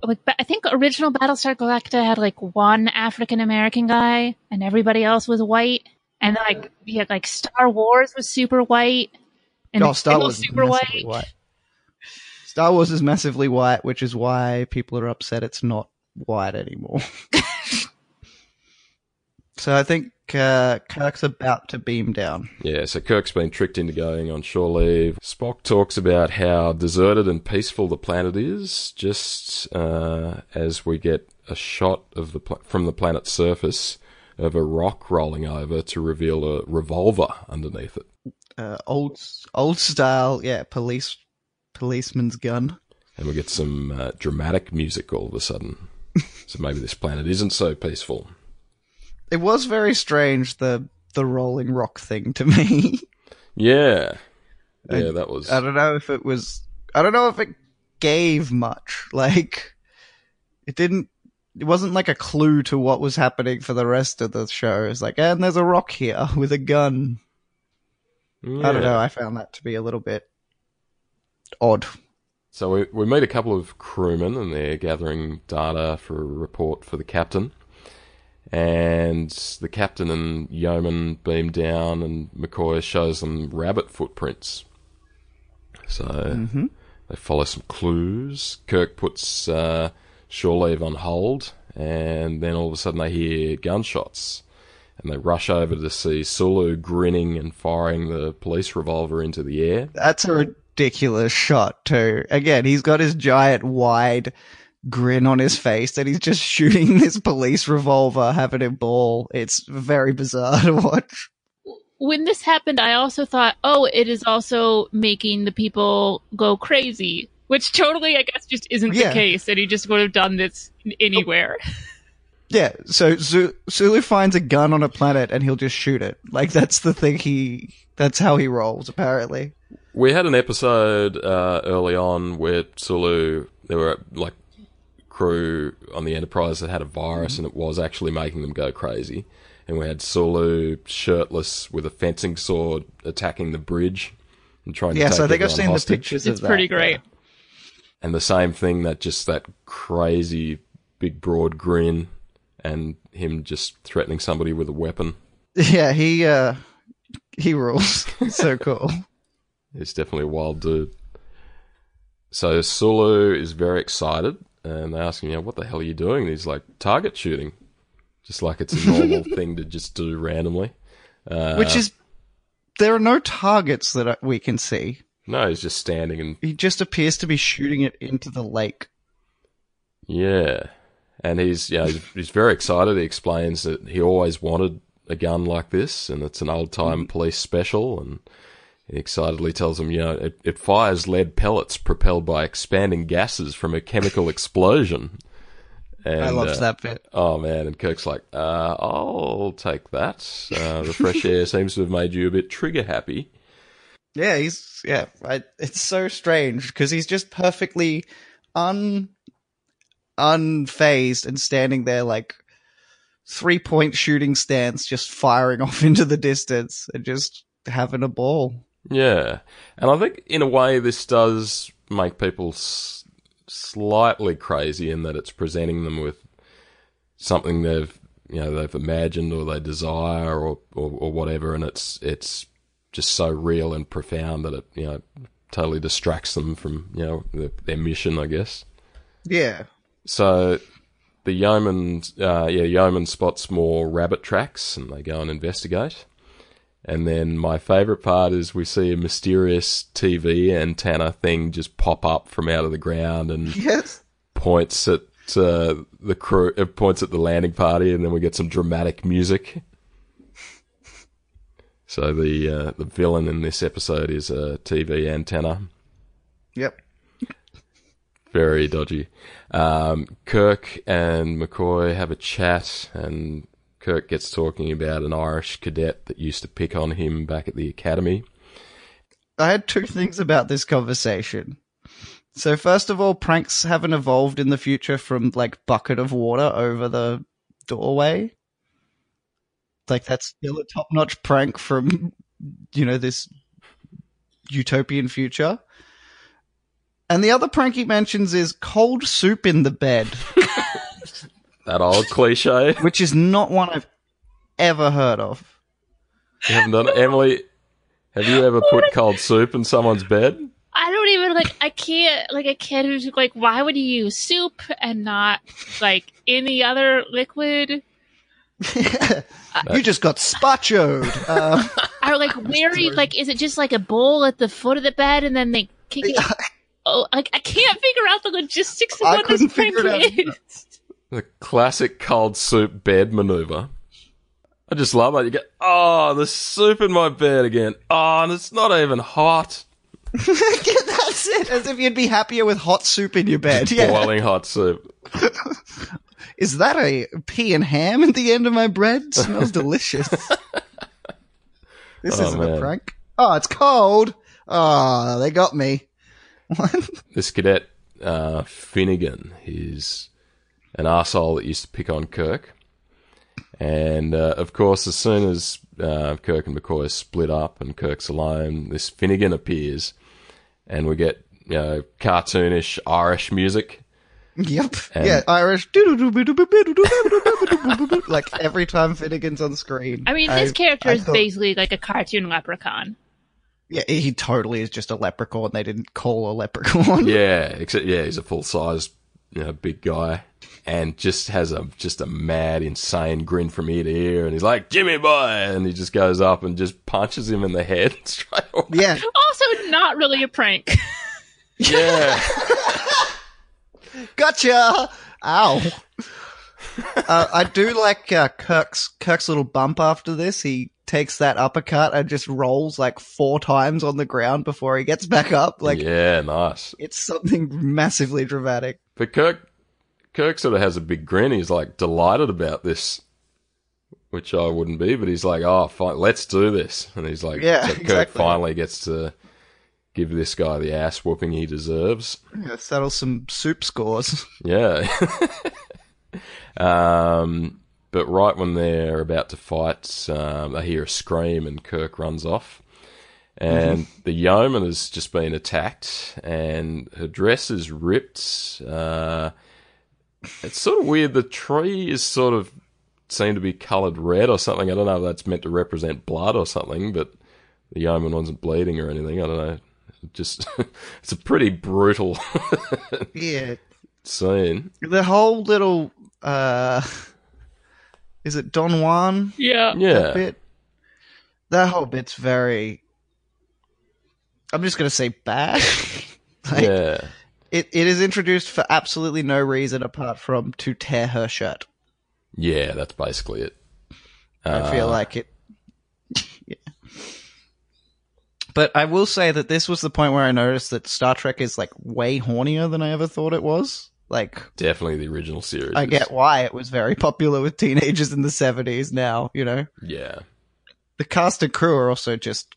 Like, I think original Battlestar Galactica had, like, one African-American guy, and everybody else was white. And, like, you had, like, Star Wars was super white. And Star Wars was super white. Star Wars is massively white, which is why people are upset it's not white anymore. So I think Kirk's about to beam down. Yeah, so Kirk's been tricked into going on shore leave. Spock talks about how deserted and peaceful the planet is, just as we get a shot of from the planet's surface of a rock rolling over to reveal a revolver underneath it. Old style, yeah, policeman's gun. And we get some dramatic music all of a sudden. So maybe this planet isn't so peaceful. It was very strange, the rolling rock thing to me. Yeah. Yeah, that was... I don't know if it gave much. Like, it didn't it wasn't like a clue to what was happening for the rest of the show. It's like, and there's a rock here with a gun. Yeah. I don't know. I found that to be a little bit odd. So we meet a couple of crewmen, and they're gathering data for a report for the captain. And the captain and yeoman beam down, and McCoy shows them rabbit footprints. So they follow some clues. Kirk puts shore leave on hold, and then all of a sudden they hear gunshots. And they rush over to see Sulu grinning and firing the police revolver into the air. That's a ridiculous shot, too. Again, he's got his giant, wide grin on his face and he's just shooting this police revolver, having a ball. It's very bizarre to watch. When this happened, I also thought, oh, it is also making the people go crazy, which totally, I guess, just isn't the case. And he just would have done this anywhere. Yeah, so Sulu finds a gun on a planet and he'll just shoot it. Like, that's the thing that's how he rolls, apparently. We had an episode early on where Sulu, there were, like, crew on the Enterprise that had a virus and it was actually making them go crazy. And we had Sulu, shirtless, with a fencing sword, attacking the bridge and trying to take everyone hostage. Yeah, so I think I've seen the pictures of that. It's pretty great. Yeah. And the same thing, that just that crazy, big, broad grin. And him just threatening somebody with a weapon. Yeah, he rules. So cool. He's definitely a wild dude. So Sulu is very excited, and they ask him, "What the hell are you doing?" And he's like, "Target shooting," just like it's a normal thing to just do randomly. Which is, there are no targets that we can see. No, he's just standing, and he just appears to be shooting it into the lake. Yeah. And he's very excited. He explains that he always wanted a gun like this, and it's an old-time police special. And he excitedly tells them, it fires lead pellets propelled by expanding gases from a chemical explosion. And I loved that bit. Oh, man. And Kirk's like, I'll take that. The fresh air seems to have made you a bit trigger-happy. Yeah, it's so strange, because he's just perfectly unfazed and standing there like 3-point shooting stance, just firing off into the distance and just having a ball. Yeah. And I think in a way this does make people slightly crazy, in that it's presenting them with something they've imagined or they desire or whatever, and it's just so real and profound that it totally distracts them from their mission, I guess. Yeah. So the yeoman spots more rabbit tracks, and they go and investigate. And then my favourite part is we see a mysterious TV antenna thing just pop up from out of the ground and points at the crew. It points at the landing party, and then we get some dramatic music. So the villain in this episode is a TV antenna. Yep. Very dodgy. Kirk and McCoy have a chat, and Kirk gets talking about an Irish cadet that used to pick on him back at the academy. I had two things about this conversation. So first of all, pranks haven't evolved in the future from, like, bucket of water over the doorway. Like, that's still a top-notch prank from, this utopian future. And the other prank he mentions is cold soup in the bed. That old cliche. Which is not one I've ever heard of. You haven't done it? Emily, have you ever put cold soup in someone's bed? I don't even, I can't, why would you use soup and not, any other liquid? Yeah. You just got spatchoed. Is it just, a bowl at the foot of the bed and then they kick it? I can't figure out the logistics of what this prank is. The classic cold soup bed maneuver. I just love it. You go, the soup in my bed again. Oh, and it's not even hot. That's it. As if you'd be happier with hot soup in your bed. Boiling hot soup. Is that a pea and ham at the end of my bread? It smells delicious. This isn't a prank. Oh, it's cold. Oh, they got me. This cadet, Finnegan, he's an arsehole that used to pick on Kirk. And, of course, as soon as Kirk and McCoy split up and Kirk's alone, this Finnegan appears and we get, you know, cartoonish Irish music. Yep. And yeah, Irish. Like, every time Finnegan's on screen. I mean, this character is basically like a cartoon leprechaun. Yeah, he totally is just a leprechaun. They didn't call a leprechaun. Yeah, except, yeah, he's a full-size, you know, big guy. And just has a mad, insane grin from ear to ear, and he's like, "Jimmy boy," and he just goes up and just punches him in the head straight away. Yeah. Also, not really a prank. Yeah. Gotcha. Ow. I do like Kirk's little bump after this. He takes that uppercut and just rolls like 4 times on the ground before he gets back up. Like, yeah, nice. It's something massively dramatic. But Kirk sort of has a big grin. He's like delighted about this, which I wouldn't be, but he's like, oh, fine, let's do this. And he's like, yeah, so Kirk finally gets to give this guy the ass whooping he deserves. Yeah, settle some soup scores. Yeah. But right when they're about to fight, I hear a scream and Kirk runs off. And the yeoman has just been attacked and her dress is ripped. It's sort of weird. The tree is sort of seemed to be coloured red or something. I don't know if that's meant to represent blood or something, but the yeoman wasn't bleeding or anything. I don't know. Just it's a pretty brutal yeah scene. The whole little is it Don Juan? Yeah, yeah. That whole bit's very. I'm just gonna say bad. Like, yeah. It is introduced for absolutely no reason apart from to tear her shirt. Yeah, that's basically it. I feel like it. Yeah. But I will say that this was the point where I noticed that Star Trek is like way hornier than I ever thought it was. Like, definitely the original series. I get why it was very popular with teenagers in the 70s now, you know? Yeah. The cast and crew are also just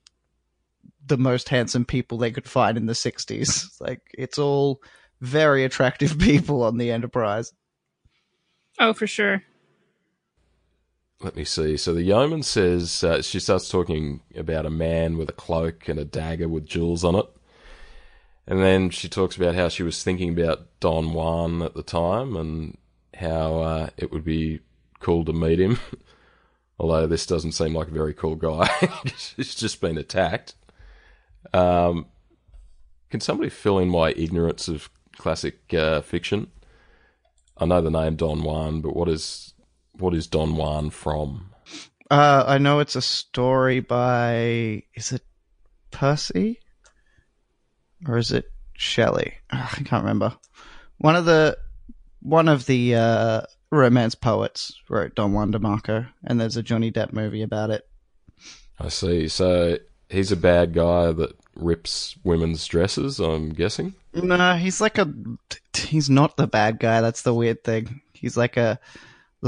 the most handsome people they could find in the 60s. Like, it's all very attractive people on the Enterprise. Oh, for sure. Let me see. So the yeoman says, she starts talking about a man with a cloak and a dagger with jewels on it. And then she talks about how she was thinking about Don Juan at the time and how it would be cool to meet him. Although this doesn't seem like a very cool guy. He's just been attacked. Can somebody fill in my ignorance of classic fiction? I know the name Don Juan, but what is Don Juan from? I know it's a story by, is it Percy or is it Shelley? Oh, I can't remember. One of the romance poets wrote Don Juan DeMarco, and there's a Johnny Depp movie about it. I see. So he's a bad guy that rips women's dresses, I'm guessing? No, he's not the bad guy. That's the weird thing. He's like the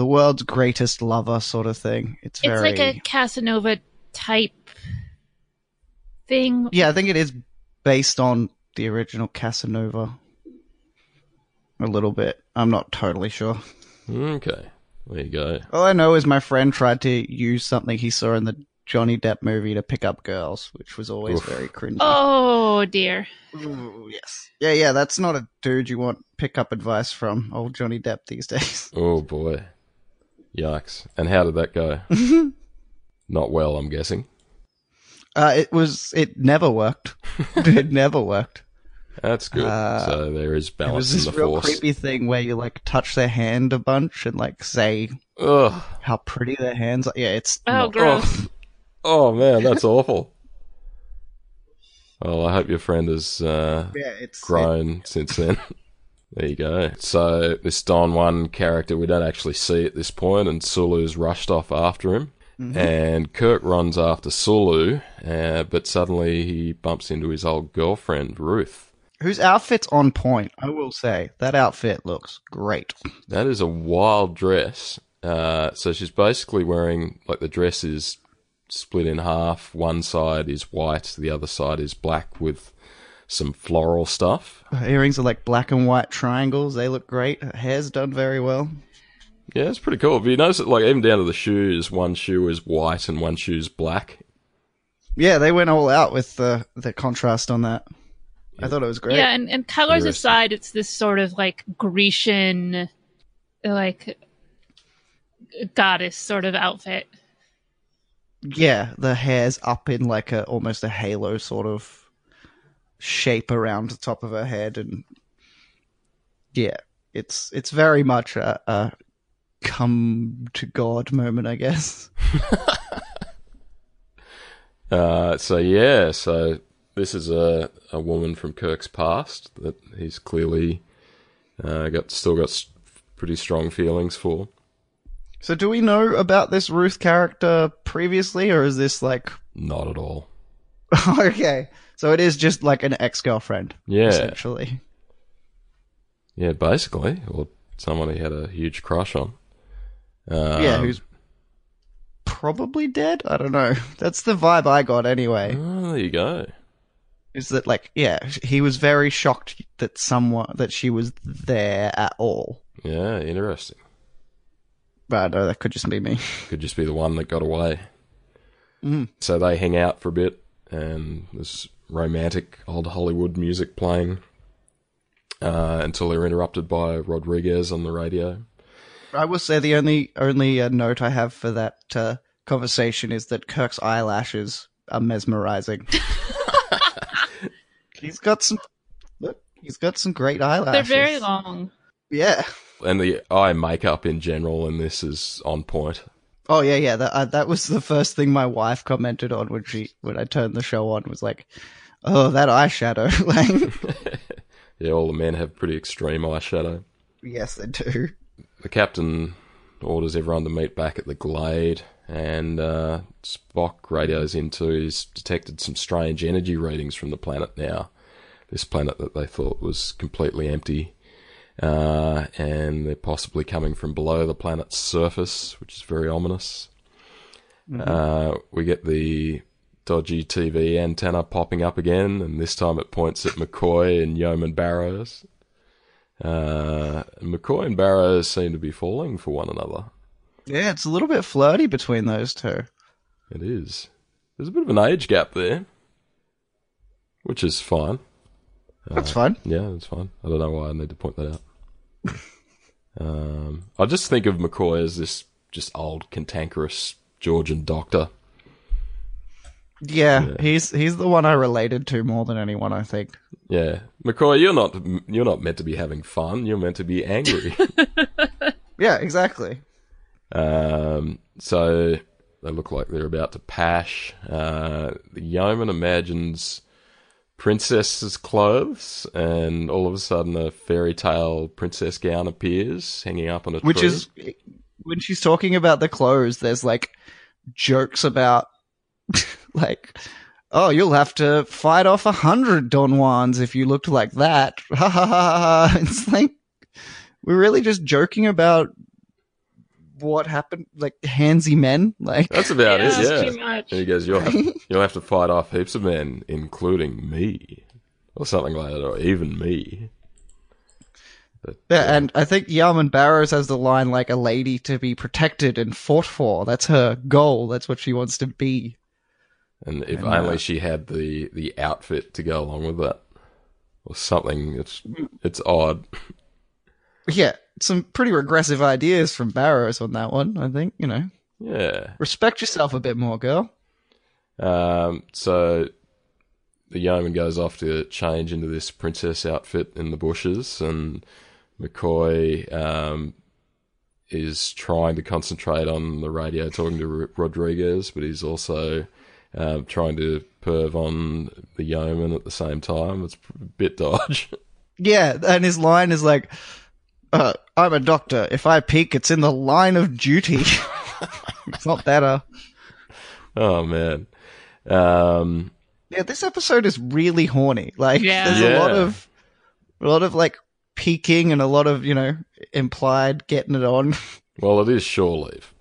world's greatest lover sort of thing. It's like a Casanova type thing. Yeah, I think it is based on the original Casanova a little bit. I'm not totally sure. Okay, there you go. All I know is my friend tried to use something he saw in the Johnny Depp movie to pick up girls, which was always very cringy. Oh, dear. Ooh, yes. Yeah, that's not a dude you want pick-up advice from, old Johnny Depp these days. Oh, boy. Yikes. And how did that go? Not well, I'm guessing. It never worked. It never worked. That's good. So there is balance in the force. It was this real creepy thing where you, like, touch their hand a bunch and, like, say how pretty their hands are. Yeah, it's... Oh, gross. Oh, man, that's awful. Well, I hope your friend has grown since then. There you go. So this Don Juan character we don't actually see at this point, and Sulu's rushed off after him. Mm-hmm. And Kirk runs after Sulu, but suddenly he bumps into his old girlfriend, Ruth. Whose outfit's on point, I will say. That outfit looks great. That is a wild dress. So she's basically wearing, like, the dress is split in half. One side is white, the other side is black with some floral stuff. Her earrings are like black and white triangles. They look great. Her hair's done very well. Yeah, it's pretty cool. But you notice that, like, even down to the shoes, one shoe is white and one shoe's black. Yeah, they went all out with the contrast on that. Yeah. I thought it was great. Yeah, and colors aside, it's this sort of, like, Grecian, like, goddess sort of outfit. Yeah, the hair's up in, like, almost a halo sort of shape around the top of her head. And, yeah, it's very much a come to God moment, I guess. So this is a woman from Kirk's past that he's clearly got pretty strong feelings for. So do we know about this Ruth character previously, or is this like... Not at all. Okay. So it is just like an ex-girlfriend, essentially. Yeah, basically. Or someone he had a huge crush on. Who's probably dead? I don't know. That's the vibe I got anyway. Oh, there you go. Is that like, yeah, he was very shocked that she was there at all. Yeah, interesting. But no, that could just be me. Could just be the one that got away. Mm. So they hang out for a bit, and there's romantic old Hollywood music playing until they're interrupted by Rodriguez on the radio. I will say the only note I have for that conversation is that Kirk's eyelashes are mesmerizing. He's got some great eyelashes. They're very long. Yeah. And the eye makeup in general in this is on point. Oh, yeah. That was the first thing my wife commented on when I turned the show on, was like, oh, that eyeshadow. Like, yeah, all the men have pretty extreme eyeshadow. Yes, they do. The captain orders everyone to meet back at the Glade, and Spock radios into he's detected some strange energy readings from the planet now. This planet that they thought was completely empty, and they're possibly coming from below the planet's surface, which is very ominous. Mm-hmm. We get the dodgy TV antenna popping up again, and this time it points at McCoy and Yeoman Barrows. McCoy and Barrows seem to be falling for one another. Yeah, it's a little bit flirty between those two. It is. There's a bit of an age gap there, which is fine. That's fine. Yeah, that's fine. I don't know why I need to point that out. I just think of McCoy as this just old, cantankerous Georgian doctor. Yeah. He's the one I related to more than anyone, I think. Yeah, McCoy, you're not meant to be having fun. You're meant to be angry. Yeah, exactly. So they look like they're about to pash. The yeoman imagines princess's clothes, and all of a sudden a fairy tale princess gown appears, hanging up on a tree. Which is, when she's talking about the clothes, there's like jokes about. Like, oh, you'll have to fight off 100 Don Juans if you looked like that. Ha ha ha ha. It's like, we're really just joking about what happened, like, handsy men. Like, that's about it, yeah. Too much. And he goes, you'll have to fight off heaps of men, including me. Or something like that, or even me. But, yeah, and I think Yeoman Barrows has the line, like, a lady to be protected and fought for. That's her goal. That's what she wants to be. And if only she had the outfit to go along with that. Or something. It's odd. Yeah, some pretty regressive ideas from Barrows on that one, I think, you know. Yeah. Respect yourself a bit more, girl. So the yeoman goes off to change into this princess outfit in the bushes, and McCoy is trying to concentrate on the radio talking to Rodriguez, but he's also... trying to perv on the yeoman at the same time. It's a bit dodge. Yeah, and his line is like, I'm a doctor. If I peek, it's in the line of duty. It's not better. Oh, man. Yeah, this episode is really horny. Like, there's a lot of like, peeking and a lot of, you know, implied getting it on. Well, it is shore leave.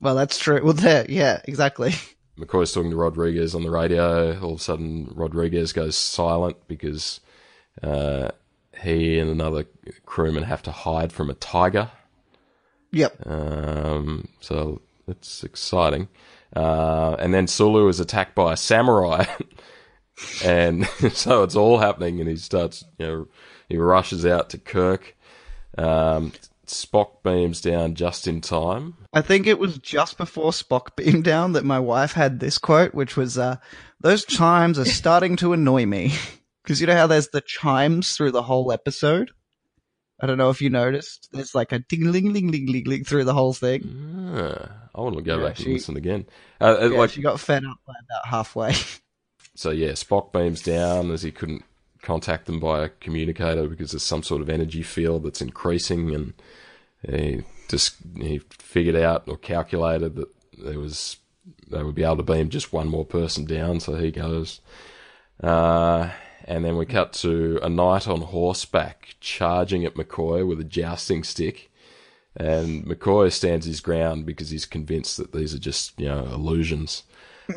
Well, that's true. Well, there, yeah, exactly. McCoy's talking to Rodriguez on the radio. All of a sudden, Rodriguez goes silent because he and another crewman have to hide from a tiger. Yep. So it's exciting. And then Sulu is attacked by a samurai. And so it's all happening, and he starts, you know, he rushes out to Kirk. Spock beams down just in time. I think it was just before Spock beamed down that my wife had this quote, which was, those chimes are starting to annoy me. Because you know how there's the chimes through the whole episode? I don't know if you noticed. There's like a ding-ling-ling-ling-ling-ling through the whole thing. I want to go back and listen again. She got fed up by about halfway. So, yeah, Spock beams down as he couldn't contact them by a communicator because there's some sort of energy field that's increasing, and he figured out or calculated that they would be able to beam just one more person down, so he goes. And then we cut to a knight on horseback charging at McCoy with a jousting stick, and McCoy stands his ground because he's convinced that these are just, you know, illusions.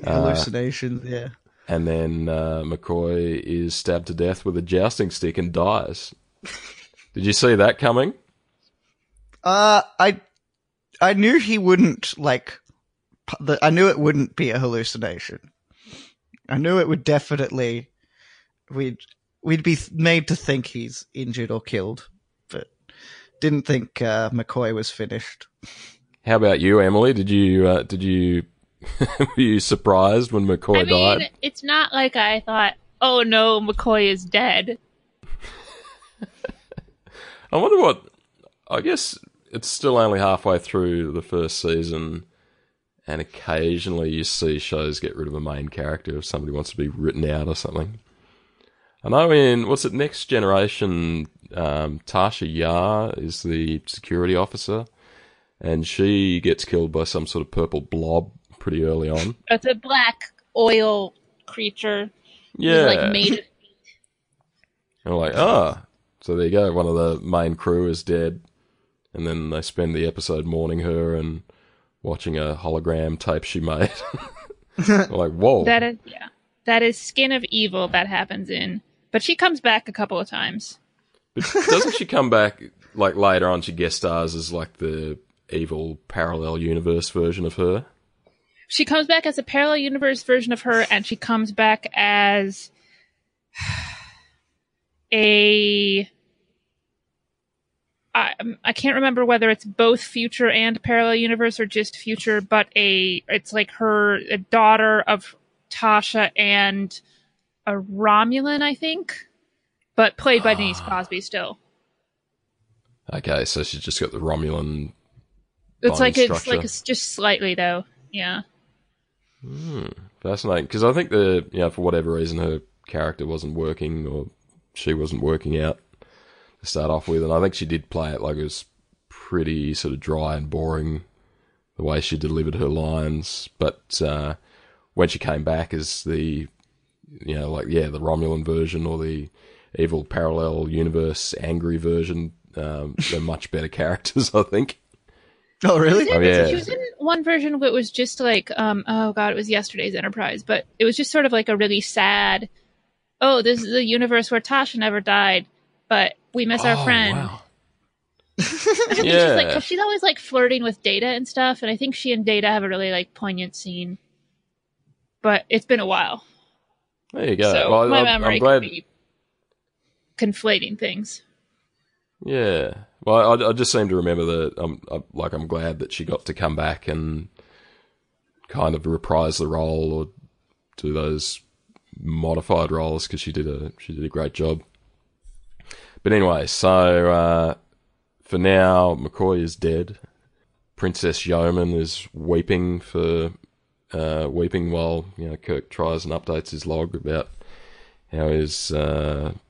Hallucinations, yeah. And then McCoy is stabbed to death with a jousting stick and dies. Did you see that coming? I knew he wouldn't, like... I knew it wouldn't be a hallucination. I knew it would definitely... We'd be made to think he's injured or killed, but didn't think McCoy was finished. How about you, Emily? Did you were you surprised when McCoy died? I mean, it's not like I thought, oh no, McCoy is dead. I wonder what... I guess it's still only halfway through the first season, and occasionally you see shows get rid of a main character if somebody wants to be written out or something. I know in, what's it, Next Generation, Tasha Yar is the security officer, and she gets killed by some sort of purple blob pretty early on. It's a black oil creature. Yeah. He's like made of meat. I'm like, so there you go. One of the main crew is dead, and then they spend the episode mourning her and watching a hologram tape she made. I'm like, whoa. That is Skin of Evil that happens in. But she comes back a couple of times. But doesn't she come back, like, later on? She guest stars as, like, the evil parallel universe version of her? She comes back as a parallel universe version of her, and she comes back as a... I can't remember whether it's both future and parallel universe or just future, but it's like her a daughter of Tasha and a Romulan, I think, but played by Denise Crosby still. Okay, so she's just got the Romulan. It's just slightly though. Yeah. Fascinating, because I think for whatever reason her character wasn't working, or she wasn't working out to start off with, and I think she did play it like it was pretty sort of dry and boring the way she delivered her lines, but when she came back as the, you know, like, yeah, the Romulan version or the evil parallel universe angry version, they're much better characters, I think. Oh, really? Oh, yeah. She was in one version that was just like, it was yesterday's Enterprise, but it was just sort of like a really sad, oh, this is the universe where Tasha never died, but we miss our friend. Wow. I think she's always like flirting with Data and stuff, and I think she and Data have a really like poignant scene. But it's been a while. There you go. So well, my memory could be conflating things. Yeah. Well, I just seem to remember that I'm glad that she got to come back and kind of reprise the role or do those modified roles, because she did a great job. But anyway, so for now, McCoy is dead. Princess Yeoman is weeping for... weeping while, you know, Kirk tries and updates his log about how his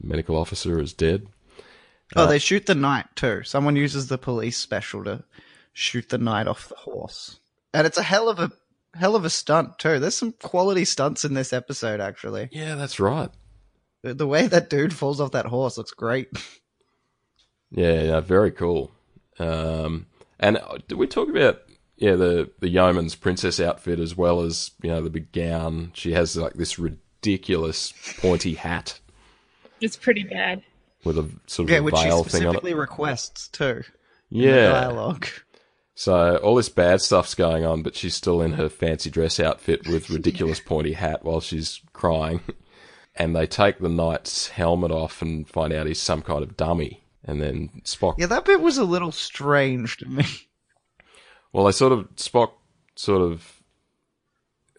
medical officer is dead. They shoot the knight too. Someone uses the police special to shoot the knight off the horse, and it's a hell of a stunt too. There's some quality stunts in this episode, actually. Yeah, that's right. The way that dude falls off that horse looks great. Yeah, very cool. And did we talk about yeah, the yeoman's princess outfit, as well as, you know, the big gown. She has like this ridiculous pointy hat. It's pretty bad. With a sort of a veil thing on it. Yeah, which she specifically requests too. Yeah. In the dialogue. So all this bad stuff's going on, but she's still in her fancy dress outfit with ridiculous pointy hat while she's crying. And they take the knight's helmet off and find out he's some kind of dummy. And then Spock... Yeah, that bit was a little strange to me. Well, they sort of... Spock sort of...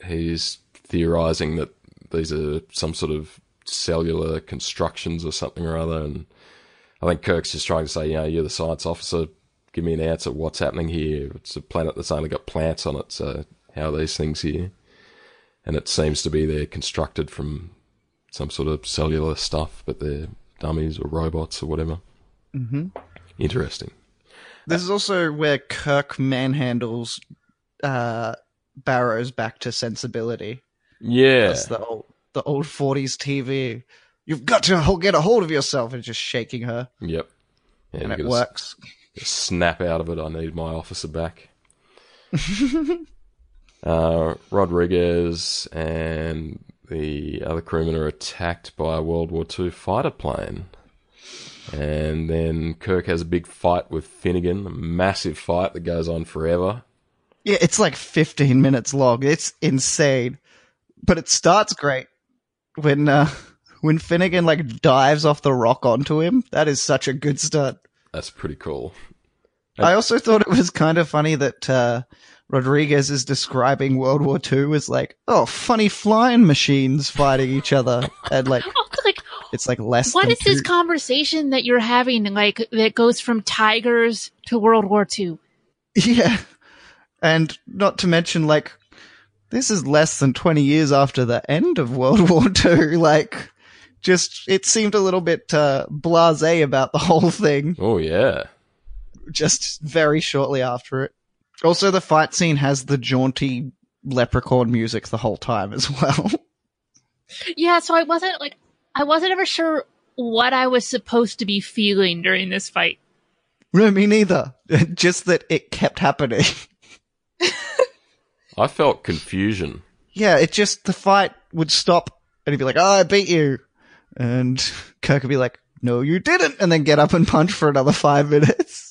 He's theorising that these are some sort of cellular constructions or something or other. And I think Kirk's just trying to say, you know, you're the science officer. Give me an answer. What's happening here? It's a planet that's only got plants on it. So how are these things here? And it seems to be they're constructed from... some sort of cellular stuff, but they're dummies or robots or whatever. Mm-hmm. Interesting. This is also where Kirk manhandles Barrow's back to sensibility. Yeah. That's the old 40s TV. You've got to get a hold of yourself, and just shaking her. Yep. Yeah, and it works. Snap out of it. I need my officer back. Rodriguez and... the other crewmen are attacked by a World War II fighter plane. And then Kirk has a big fight with Finnegan, a massive fight that goes on forever. Yeah, it's like 15 minutes long. It's insane. But it starts great when Finnegan like dives off the rock onto him. That is such a good stunt. That's pretty cool. I also thought it was kind of funny that... Rodriguez is describing World War II as like, oh, funny flying machines fighting each other. And like it's like less what than is two. This conversation that you're having, like, that goes from tigers to World War II? Yeah. And not to mention, like, this is less than 20 years after the end of World War II. Like, just, it seemed a little bit blasé about the whole thing. Oh, yeah. Just very shortly after it. Also, the fight scene has the jaunty leprechaun music the whole time as well. Yeah, so I wasn't ever sure what I was supposed to be feeling during this fight. No, me neither. Just that it kept happening. I felt confusion. Yeah, it just, the fight would stop and he'd be like, oh, I beat you. And Kirk would be like, no, you didn't. And then get up and punch for another 5 minutes.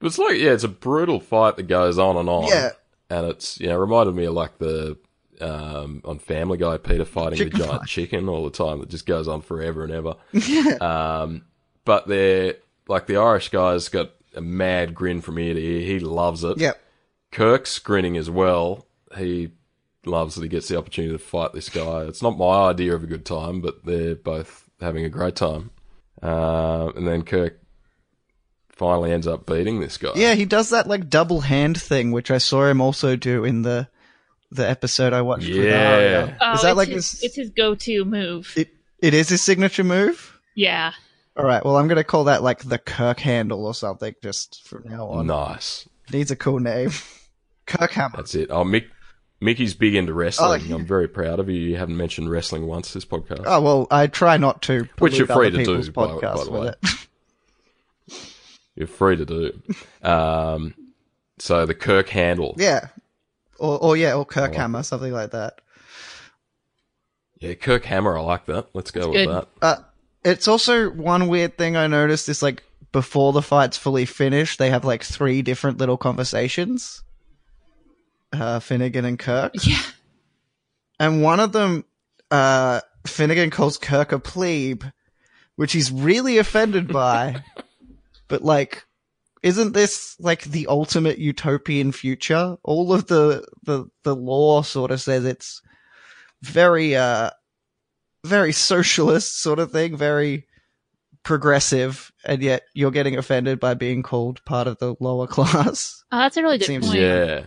It's like, yeah, it's a brutal fight that goes on and on. Yeah. And it's, you know, reminded me of like the, on Family Guy, Peter fighting the giant chicken all the time that just goes on forever and ever. Yeah. But they're, like, the Irish guy's got a mad grin from ear to ear. He loves it. Yep. Kirk's grinning as well. He loves that he gets the opportunity to fight this guy. It's not my idea of a good time, but they're both having a great time. And then Kirk finally ends up beating this guy. Yeah, he does that like double hand thing, which I saw him also do in the episode I watched. Yeah, with Aria. Oh, is that like it's his go-to move? It is his signature move. Yeah. All right. Well, I'm gonna call that like the Kirk handle or something just from now on. Nice. Needs a cool name. Kirk Hammer. That's it. Oh, Mickey's big into wrestling. Oh, yeah. I'm very proud of you. You haven't mentioned wrestling once this podcast. Oh well, I try not to. Which you're free to do, by the way. You're free to do. So the Kirk handle. Yeah. Or Kirk Hammer, something like that. Yeah, Kirk Hammer, I like that. Let's go with that. It's also one weird thing I noticed is, like, before the fight's fully finished, they have, like, 3 different little conversations. Finnegan and Kirk. Yeah. And one of them, Finnegan calls Kirk a plebe, which he's really offended by. But, like, isn't this, like, the ultimate utopian future? All of the law sort of says it's very, very socialist sort of thing, very progressive, and yet you're getting offended by being called part of the lower class. Oh, that's a really good point. Yeah.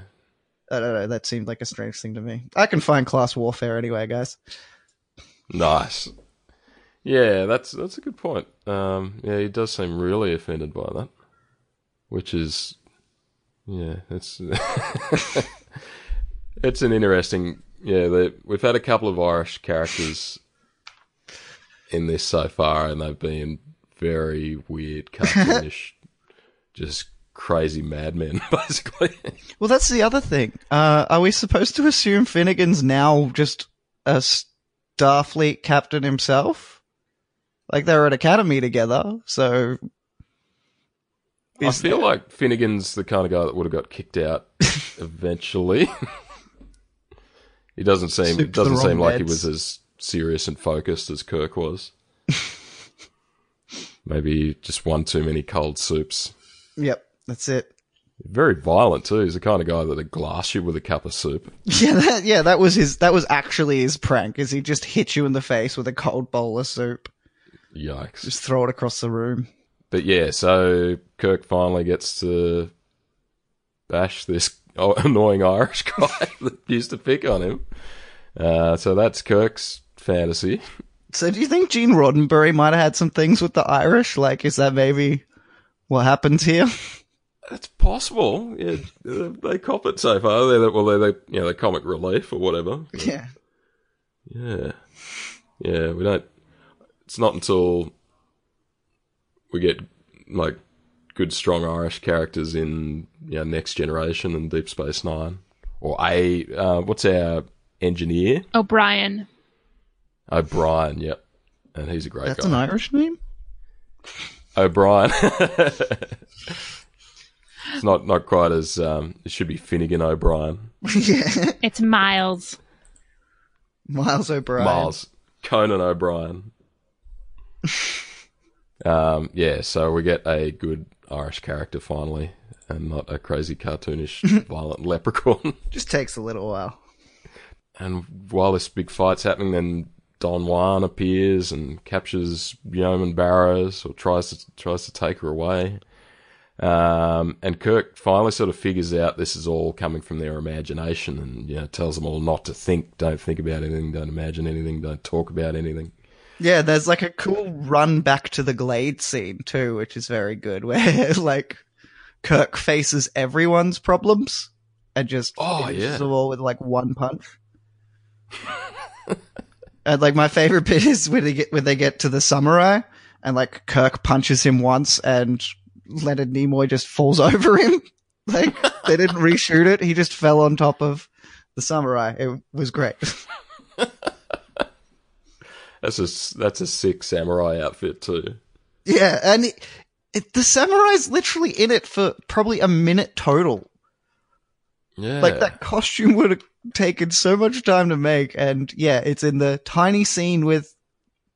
I don't know. That seemed like a strange thing to me. I can find class warfare anyway, guys. Nice. Yeah, that's a good point. Yeah, he does seem really offended by that, which is, yeah, it's it's an interesting. Yeah, we've had a couple of Irish characters in this so far, and they've been very weird, cartoonish, just crazy madmen, basically. Well, that's the other thing. Are we supposed to assume Finnegan's now just a Starfleet captain himself? Like, they were at Academy together, so... I feel like Finnegan's the kind of guy that would have got kicked out eventually. It doesn't seem like he was as serious and focused as Kirk was. Maybe just one too many cold soups. Yep, that's it. Very violent too. He's the kind of guy that would glass you with a cup of soup. That was actually his prank. Is he just hit you in the face with a cold bowl of soup? Yikes! Just throw it across the room. But yeah, so Kirk finally gets to bash this annoying Irish guy that used to pick on him. So that's Kirk's fantasy. So do you think Gene Roddenberry might have had some things with the Irish? Like, is that maybe what happens here? It's possible. Yeah, they cop it so far. They're comic relief or whatever. But, yeah. We don't. It's not until we get like good, strong Irish characters in Next Generation and Deep Space Nine, or what's our engineer? O'Brien, yep. And he's a great guy. That's an Irish name? O'Brien. It's not quite as... it should be Finnegan O'Brien. Yeah. It's Miles. Miles O'Brien. Miles. Conan O'Brien. So we get a good Irish character finally, and not a crazy cartoonish violent leprechaun. Just takes a little while. And while this big fight's happening, then Don Juan appears and captures Yeoman Barrows, or tries to take her away. And Kirk finally sort of figures out this is all coming from their imagination, and tells them all not to think, don't think about anything, don't imagine anything, don't talk about anything. Yeah, there's like a cool run back to the Glade scene too, which is very good, where like Kirk faces everyone's problems and just finishes them all with like one punch. And like my favorite bit is when they get to the samurai, and like Kirk punches him once, and Leonard Nimoy just falls over him. Like, they didn't reshoot it; he just fell on top of the samurai. It was great. That's a sick samurai outfit too. Yeah, and the samurai's literally in it for probably a minute total. Yeah, like that costume would have taken so much time to make, and it's in the tiny scene with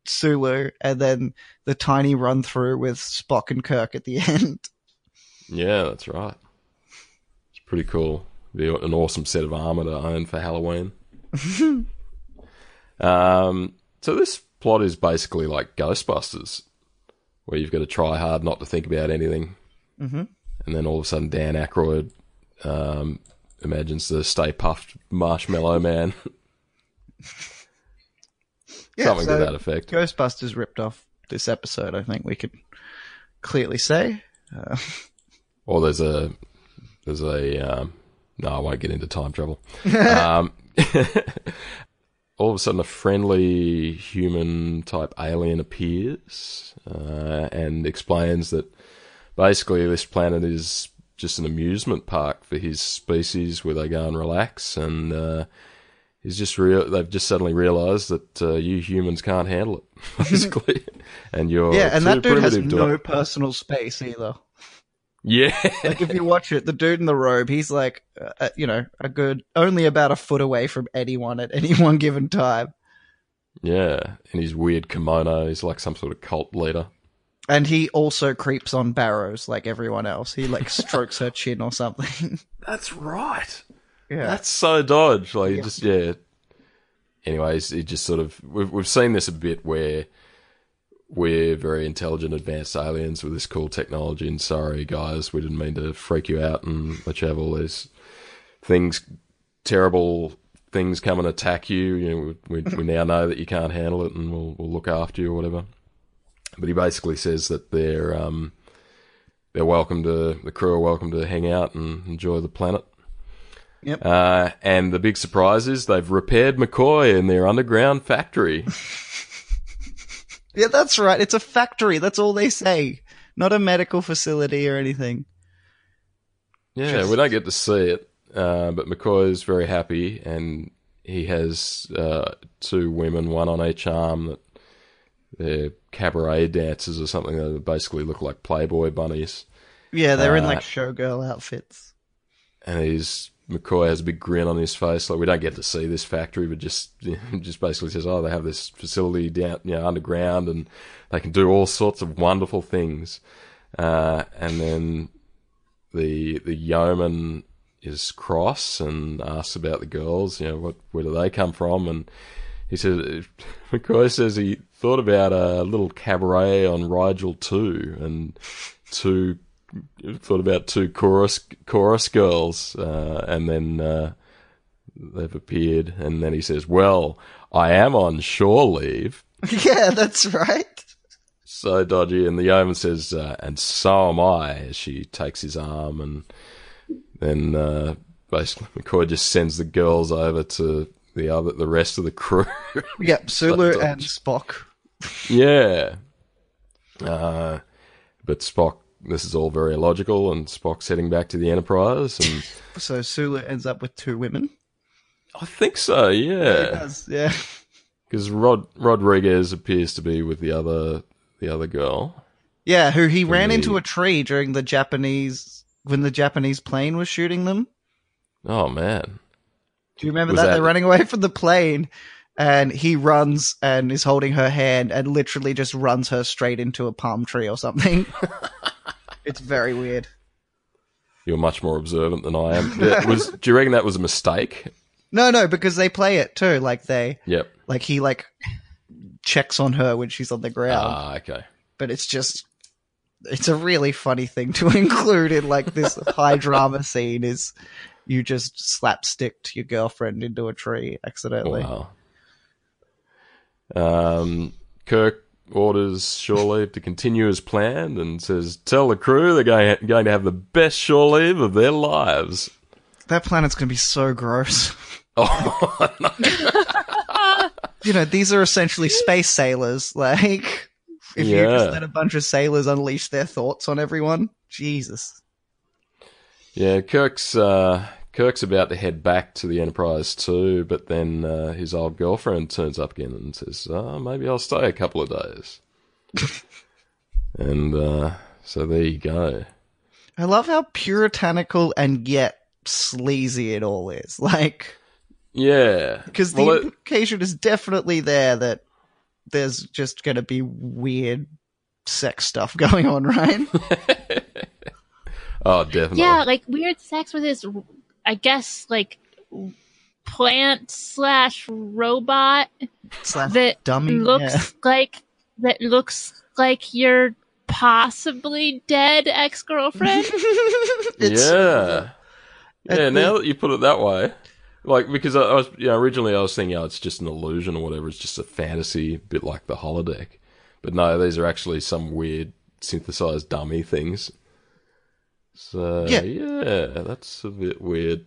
Sulu, and then the tiny run through with Spock and Kirk at the end. Yeah, that's right. It's pretty cool. Be an awesome set of armor to own for Halloween. So this plot is basically like Ghostbusters, where you've got to try hard not to think about anything, and then all of a sudden Dan Aykroyd imagines the Stay Puffed Marshmallow Man. Something to that effect. Ghostbusters ripped off this episode, I think we can clearly say. Or there's a no, I won't get into time travel. All of a sudden a friendly human type alien appears and explains that basically this planet is just an amusement park for his species where they go and relax, and they've just suddenly realised that you humans can't handle it, basically. And you're and that dude has no personal space either. Yeah. Like, if you watch it, the dude in the robe, he's like, only about a foot away from anyone at any one given time. Yeah, in his weird kimono, he's like some sort of cult leader. And he also creeps on Barrows like everyone else. He, like, strokes her chin or something. That's right. Yeah. That's so dodge. Like, anyways, it just sort of... We've seen this a bit where we're very intelligent, advanced aliens with this cool technology, and sorry, guys, we didn't mean to freak you out and let you have all these things, terrible things come and attack you. We now know that you can't handle it, and we'll look after you or whatever. But he basically says that the crew are welcome to hang out and enjoy the planet. Yep. And the big surprise is they've repaired McCoy in their underground factory. Yeah, that's right. It's a factory. That's all they say. Not a medical facility or anything. Yeah, just... we don't get to see it, but McCoy's very happy, and he has two women, one on each arm, that they're cabaret dancers or something that basically look like Playboy bunnies. Yeah, they're in like showgirl outfits. And McCoy has a big grin on his face. Like, we don't get to see this factory, but just basically says, oh, they have this facility down, underground, and they can do all sorts of wonderful things. And then the yeoman is cross and asks about the girls, where do they come from? And McCoy says he thought about a little cabaret on Rigel 2 and thought about two chorus girls, and then they've appeared. And then he says, well, I am on shore leave. Yeah, that's right. So dodgy. And the yeoman says, and so am I, as she takes his arm. And then basically McCoy just sends the girls over to the rest of the crew. Yep, Sulu so and Spock. Yeah. But Spock, this is all very illogical, and Spock's heading back to the Enterprise. And so Sulu ends up with two women? I think so, yeah. He does, yeah. Because Rodriguez appears to be with the other girl. Yeah, who he ran into a tree during when the Japanese plane was shooting them. Oh, man. Do you remember that? They're running away from the plane, and he runs and is holding her hand and literally just runs her straight into a palm tree or something. It's very weird. You're much more observant than I am. Do you reckon that was a mistake? No, because they play it too. Like he checks on her when she's on the ground. Ah, okay. But it's a really funny thing to include in this high drama scene is you just slapsticked your girlfriend into a tree accidentally. Wow. Kirk orders shore leave to continue as planned and says, tell the crew they're going to have the best shore leave of their lives. That planet's going to be so gross. Oh, no. These are essentially space sailors. If you just let a bunch of sailors unleash their thoughts on everyone, Jesus. Yeah, Kirk's about to head back to the Enterprise too, but then his old girlfriend turns up again and says, maybe I'll stay a couple of days. And so there you go. I love how puritanical and yet sleazy it all is. Yeah. Because the implication is definitely there that there's just going to be weird sex stuff going on, right? Oh, definitely. Yeah, weird sex with his, I guess, plant slash robot that dummy looks like your possibly dead ex-girlfriend. Yeah. Now that you put it that way, because I was, originally I was thinking, it's just an illusion or whatever. It's just a fantasy, a bit like the holodeck. But no, these are actually some weird synthesized dummy things. So, yeah, that's a bit weird.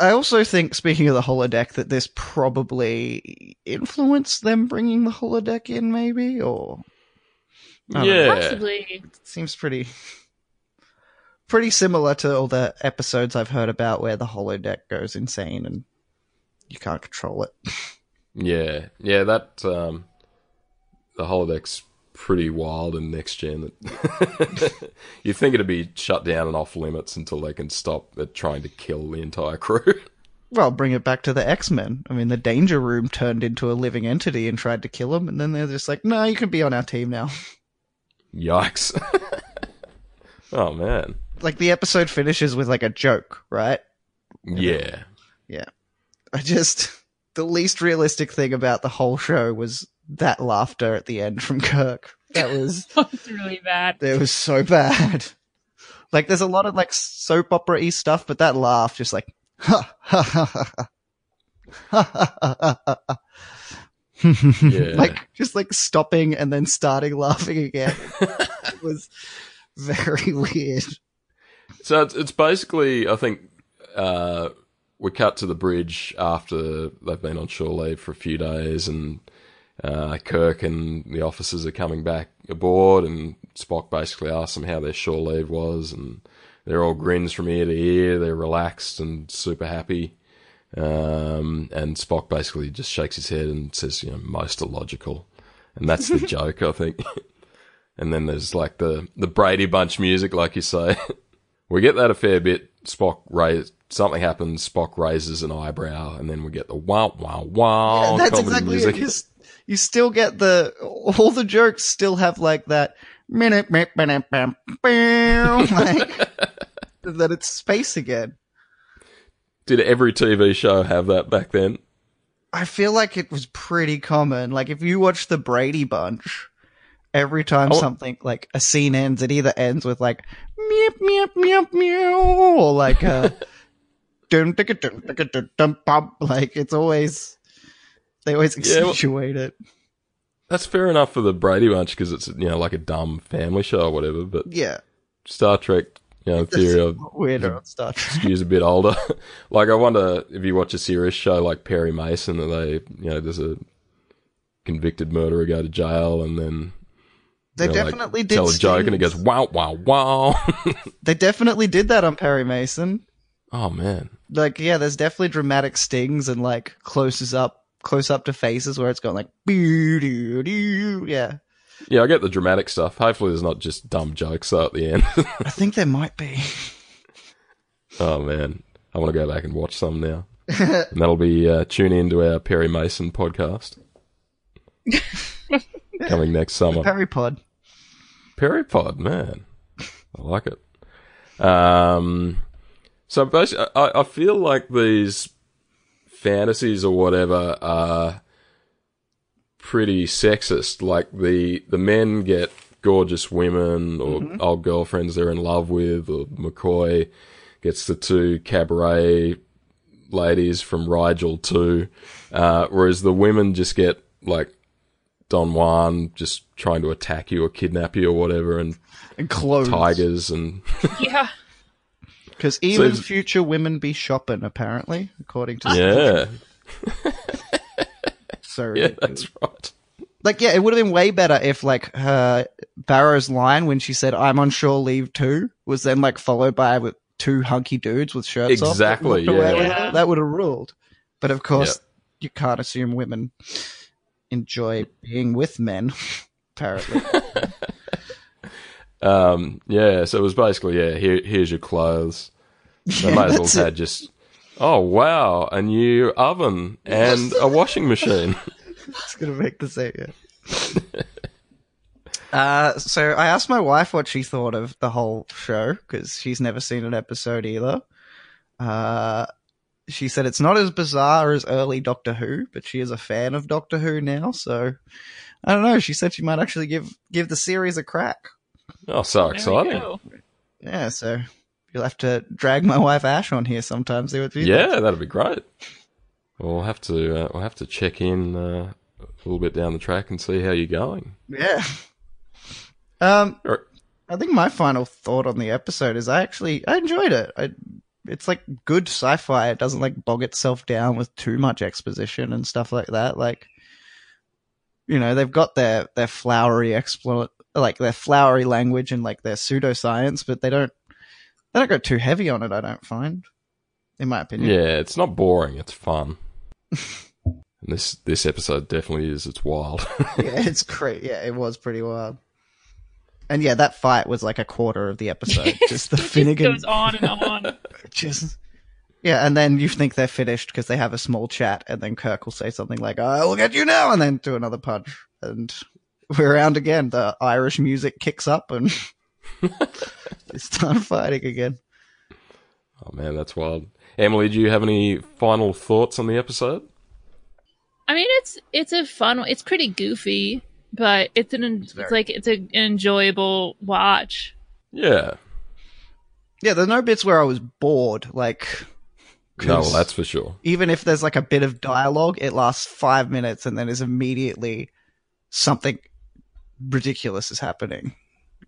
I also think, speaking of the holodeck, that this probably influenced them bringing the holodeck in, maybe? Or... I don't know. Possibly. It seems pretty similar to all the episodes I've heard about where the holodeck goes insane and you can't control it. Yeah, that... the holodeck's pretty wild in Next Gen. You think it'd be shut down and off limits until they can stop at trying to kill the entire crew. Well, bring it back to the X-Men. I mean, the Danger Room turned into a living entity and tried to kill them, and then they're just like, no, you can be on our team now. Yikes. Oh, man. The episode finishes with, a joke, right? Yeah. Yeah. The least realistic thing about the whole show was that laughter at the end from Kirk. That was really bad. That was so bad. There's a lot of, soap opera-y stuff, but that laugh just ha, ha, ha, ha, ha, ha, ha, ha, ha. Yeah. Stopping and then starting laughing again. It was very weird. So it's basically, I think, we cut to the bridge after they've been on shore leave for a few days, and Kirk and the officers are coming back aboard, and Spock basically asks them how their shore leave was, and They're all grins from ear to ear. They're relaxed and super happy. And Spock basically just shakes his head and says, you know, most illogical. And that's the joke, I think. And then there's like the Brady Bunch music, like you say. We get that a fair bit. Something happens, Spock raises an eyebrow, and then we get the wah, wah, wah. Yeah, that's exactly it. You still get all the jokes still have like that. Like, that it's space again. Did every TV show have that back then? I feel like it was pretty common. Like, if you watch the Brady Bunch, every time something, like, a scene ends, it either ends with, like, meep, meep, meep, meow, or, like, a dum-dum-dum-dum-dum-dum-pop. Like, it's always... They always accentuate it. That's fair enough for the Brady Bunch, because it's, you know, like a dumb family show or whatever, but... Yeah. Star Trek... You know, weirder on Star Trek. Skew's a bit older. Like, I wonder if you watch a serious show like Perry Mason, that they, you know, there's a convicted murderer go to jail and then they definitely like, tell a joke and it goes wow wow wow. They definitely did that on Perry Mason. Oh man, like yeah, there's definitely dramatic stings and like close up to faces where it's going like boo doo doo yeah. Yeah, I get the dramatic stuff. Hopefully there's not just dumb jokes at the end. I think there might be. Oh, man. I want to go back and watch some now. And that'll be tune into our Perry Mason podcast. Coming next summer. Perry Pod. Perry Pod, man. I like it. So basically, I feel like these fantasies or whatever are... pretty sexist. Like the men get gorgeous women or old girlfriends they're in love with, or McCoy gets the two cabaret ladies from Rigel 2, whereas the women just get like Don Juan just trying to attack you or kidnap you or whatever, and clothes, tigers, and yeah, because even future women be shopping apparently, according to Sorry. Yeah, that's right. Like, yeah, it would have been way better if, like, Barrow's line when she said, I'm on shore leave too, was then, like, followed by with two hunky dudes with shirts off. Exactly, yeah. That would have ruled. But, of course, you can't assume women enjoy being with men, apparently. Yeah, so it was basically, here's your clothes. They might as well have had just... Oh, wow, a new oven and a washing machine. It's going to make the same, So I asked my wife what she thought of the whole show, because she's never seen an episode either. She said it's not as bizarre as early Doctor Who, but she is a fan of Doctor Who now, so I don't know. She said she might actually give the series a crack. Oh, so exciting. Yeah, so... You'll have to drag my wife Ash on here sometime. See what she thinks. That'd be great. We'll have to check in a little bit down the track and see how you're going. Yeah. Right. I think my final thought on the episode is I enjoyed it. It's like good sci-fi. It doesn't like bog itself down with too much exposition and stuff like that. Like, you know, they've got their flowery their flowery language and like their pseudoscience, but they don't go too heavy on it, I don't find, in my opinion. Yeah, it's not boring. It's fun. And this episode definitely is. It's wild. Yeah, it's great. Yeah, it was pretty wild. And yeah, that fight was like a quarter of the episode. Just the Finnegan. It goes on and on. Yeah, and then you think they're finished because they have a small chat, and then Kirk will say something like, "I will get you now," and then do another punch. And we're around again. The Irish music kicks up and... They start fighting again. Oh man, that's wild. Emily, do you have any final thoughts on the episode? I mean, it's a fun one. It's pretty goofy, but it's an enjoyable watch. Yeah. Yeah, there's no bits where I was bored. Like, no, that's for sure. Even if there's like a bit of dialogue, it lasts 5 minutes and then is immediately something ridiculous is happening.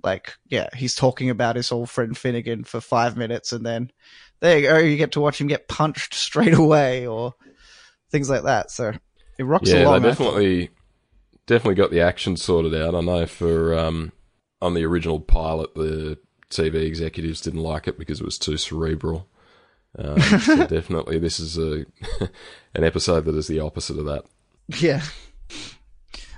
Like, yeah, he's talking about his old friend Finnegan for 5 minutes, and then there you go, you get to watch him get punched straight away or things like that. So it rocks along. Yeah, they definitely got the action sorted out. I know for on the original pilot, the TV executives didn't like it because it was too cerebral. So definitely this is an episode that is the opposite of that. Yeah.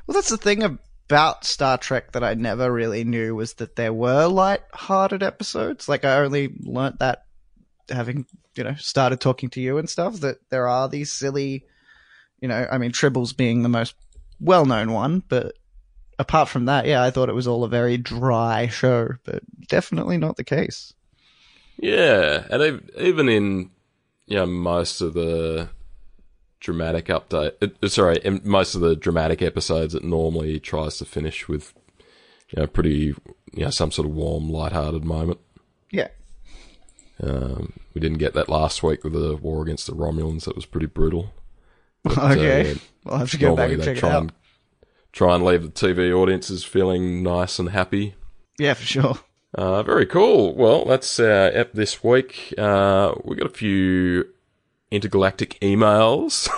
Well, that's the thing about Star Trek that I never really knew, was that there were light-hearted episodes. Like, I only learnt that having, you know, started talking to you and stuff, that there are these silly, you know, I mean, Tribbles being the most well-known one, but apart from that, yeah, I thought it was all a very dry show, but definitely not the case. Yeah, and even in, you know, most of the dramatic most of the dramatic episodes, it normally tries to finish with, you know, pretty, you know, some sort of warm, lighthearted moment. Yeah. We didn't get that last week with the war against the Romulans. That was pretty brutal. But, okay, I'll have to go back and check it out. Try and leave the TV audiences feeling nice and happy. Yeah, for sure. Very cool. Well, that's our ep this week. We got a few intergalactic emails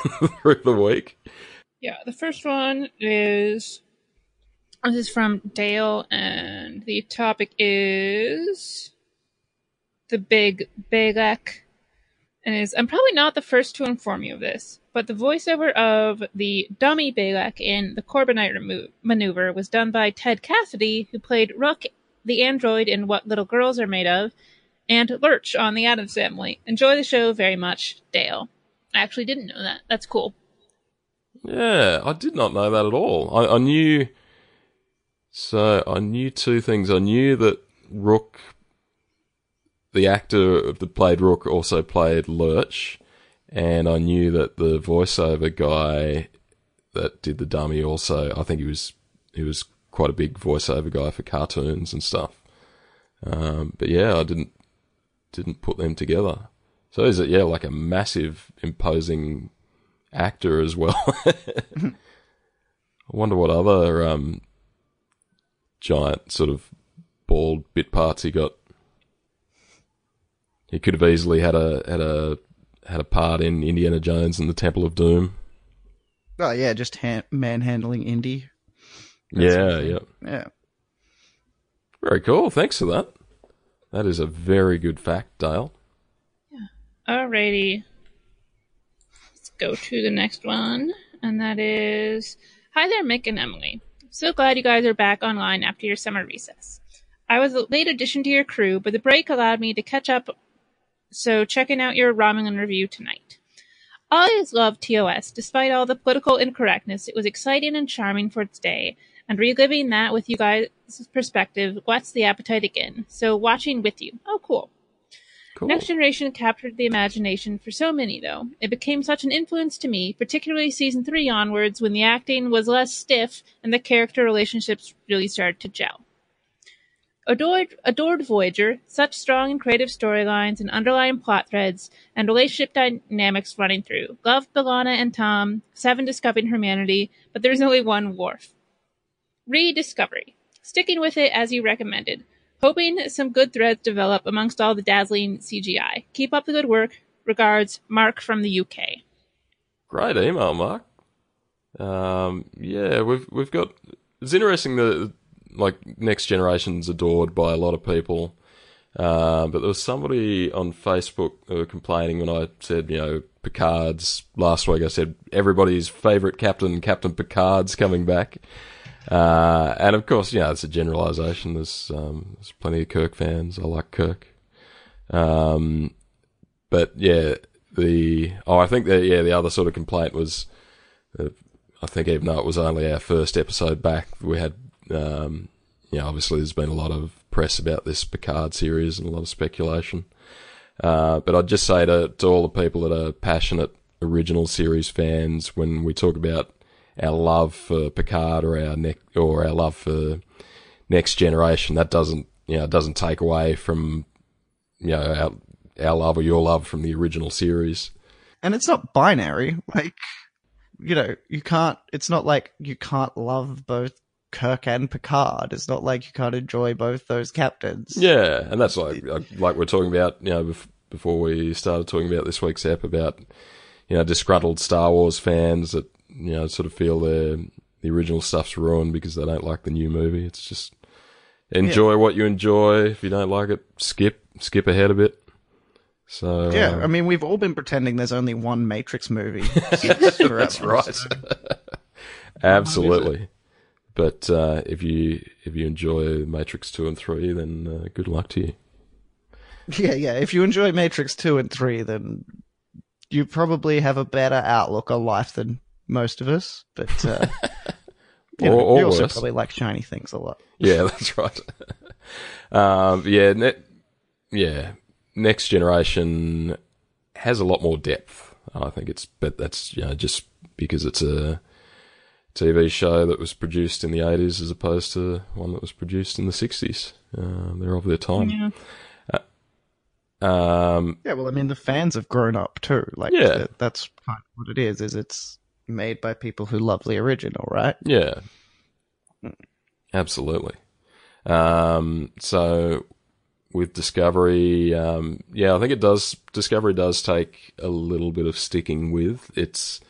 through the week. Yeah, the first one is... This is from Dale, and the topic is... The Big Balak. And is, I'm probably not the first to inform you of this, but the voiceover of the dummy Balak in the Corbinite Maneuver was done by Ted Cassidy, who played Rook the android in What Little Girls Are Made Of, and Lurch on The Addams Family. Enjoy the show very much, Dale. I actually didn't know that. That's cool. Yeah, I did not know that at all. I knew two things. I knew that Rook, the actor that played Rook, also played Lurch, and I knew that the voiceover guy that did the dummy also, I think he was quite a big voiceover guy for cartoons and stuff. But yeah, I didn't put them together. So is it, yeah, like a massive, imposing actor as well? I wonder what other giant sort of bald bit parts he got. He could have easily had a part in Indiana Jones and the Temple of Doom. Oh yeah, just manhandling Indy. Yeah. Very cool. Thanks for that. That is a very good fact, Dale. Yeah. Alrighty. Let's go to the next one, and that is, hi there, Mick and Emily. So glad you guys are back online after your summer recess. I was a late addition to your crew, but the break allowed me to catch up, so checking out your Ramen review tonight. I always loved TOS. Despite all the political incorrectness, it was exciting and charming for its day, and reliving that with you guys' perspective whets the appetite again. So watching with you. Oh, cool. Next Generation captured the imagination for so many, though. It became such an influence to me, particularly season 3 onwards, when the acting was less stiff and the character relationships really started to gel. Adored Voyager, such strong and creative storylines and underlying plot threads and relationship dynamics running through. Loved B'Elanna and Tom, Seven discovering humanity, but there's only one Worf. Rediscovery, sticking with it as you recommended, hoping some good threads develop amongst all the dazzling CGI. Keep up the good work. Regards, Mark from the UK. Great email, Mark. Yeah, we've got. It's interesting that, like, Next Generation's adored by a lot of people. But there was somebody on Facebook who were complaining when I said, you know, Picard's... Last week I said, everybody's favourite captain, Captain Picard's coming back. And, of course, you know, it's a generalisation. There's plenty of Kirk fans. I like Kirk. But, yeah, the... Oh, I think that, yeah, the other sort of complaint was... I think even though it was only our first episode back, we had... yeah, obviously there's been a lot of press about this Picard series and a lot of speculation. But I'd just say to all the people that are passionate original series fans, when we talk about our love for Picard or our love for Next Generation, that doesn't, you know, doesn't take away from, you know, our love or your love from the original series. And it's not binary, like, you know, you can't. It's not like you can't love both Kirk and Picard. It's not like you can't enjoy both those captains. Yeah, and that's like we're talking about, you know, before we started talking about this week's ep about, you know, disgruntled Star Wars fans that, you know, sort of feel the original stuff's ruined because they don't like the new movie. It's just, Enjoy what you enjoy. If you don't like it, skip ahead a bit. So yeah, I mean, we've all been pretending there's only one Matrix movie. That's right. Absolutely. But if you enjoy Matrix 2 and 3, then good luck to you. Yeah. If you enjoy Matrix 2 and 3, then you probably have a better outlook on life than most of us. But you also probably like shiny things a lot. Yeah, that's right. Next Generation has a lot more depth. I think that's just because it's a TV show that was produced in the 80s as opposed to one that was produced in the 60s. They're of their time. Yeah. Well, I mean, the fans have grown up too. Like, that's kind of what it is. Is it's made by people who love the original, right? Yeah, absolutely. So with Discovery, I think it does. Discovery does take a little bit of sticking with. It's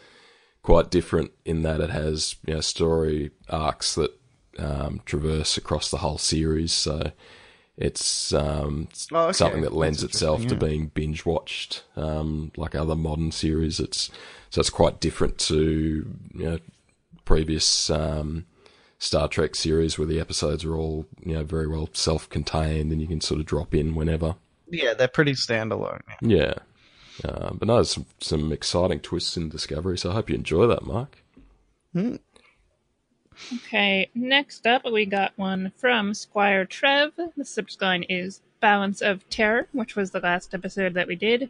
quite different in that it has story arcs that traverse across the whole series. So it's something that lends itself to being binge watched, like other modern series. So it's quite different to previous Star Trek series where the episodes are all very well self-contained and you can sort of drop in whenever. Yeah, they're pretty standalone. Yeah, but no, there's some exciting twists in Discovery. So I hope you enjoy that, Mark. Mm-hmm. Okay, next up we got one from Squire Trev. The subject line is Balance of Terror, which was the last episode that we did.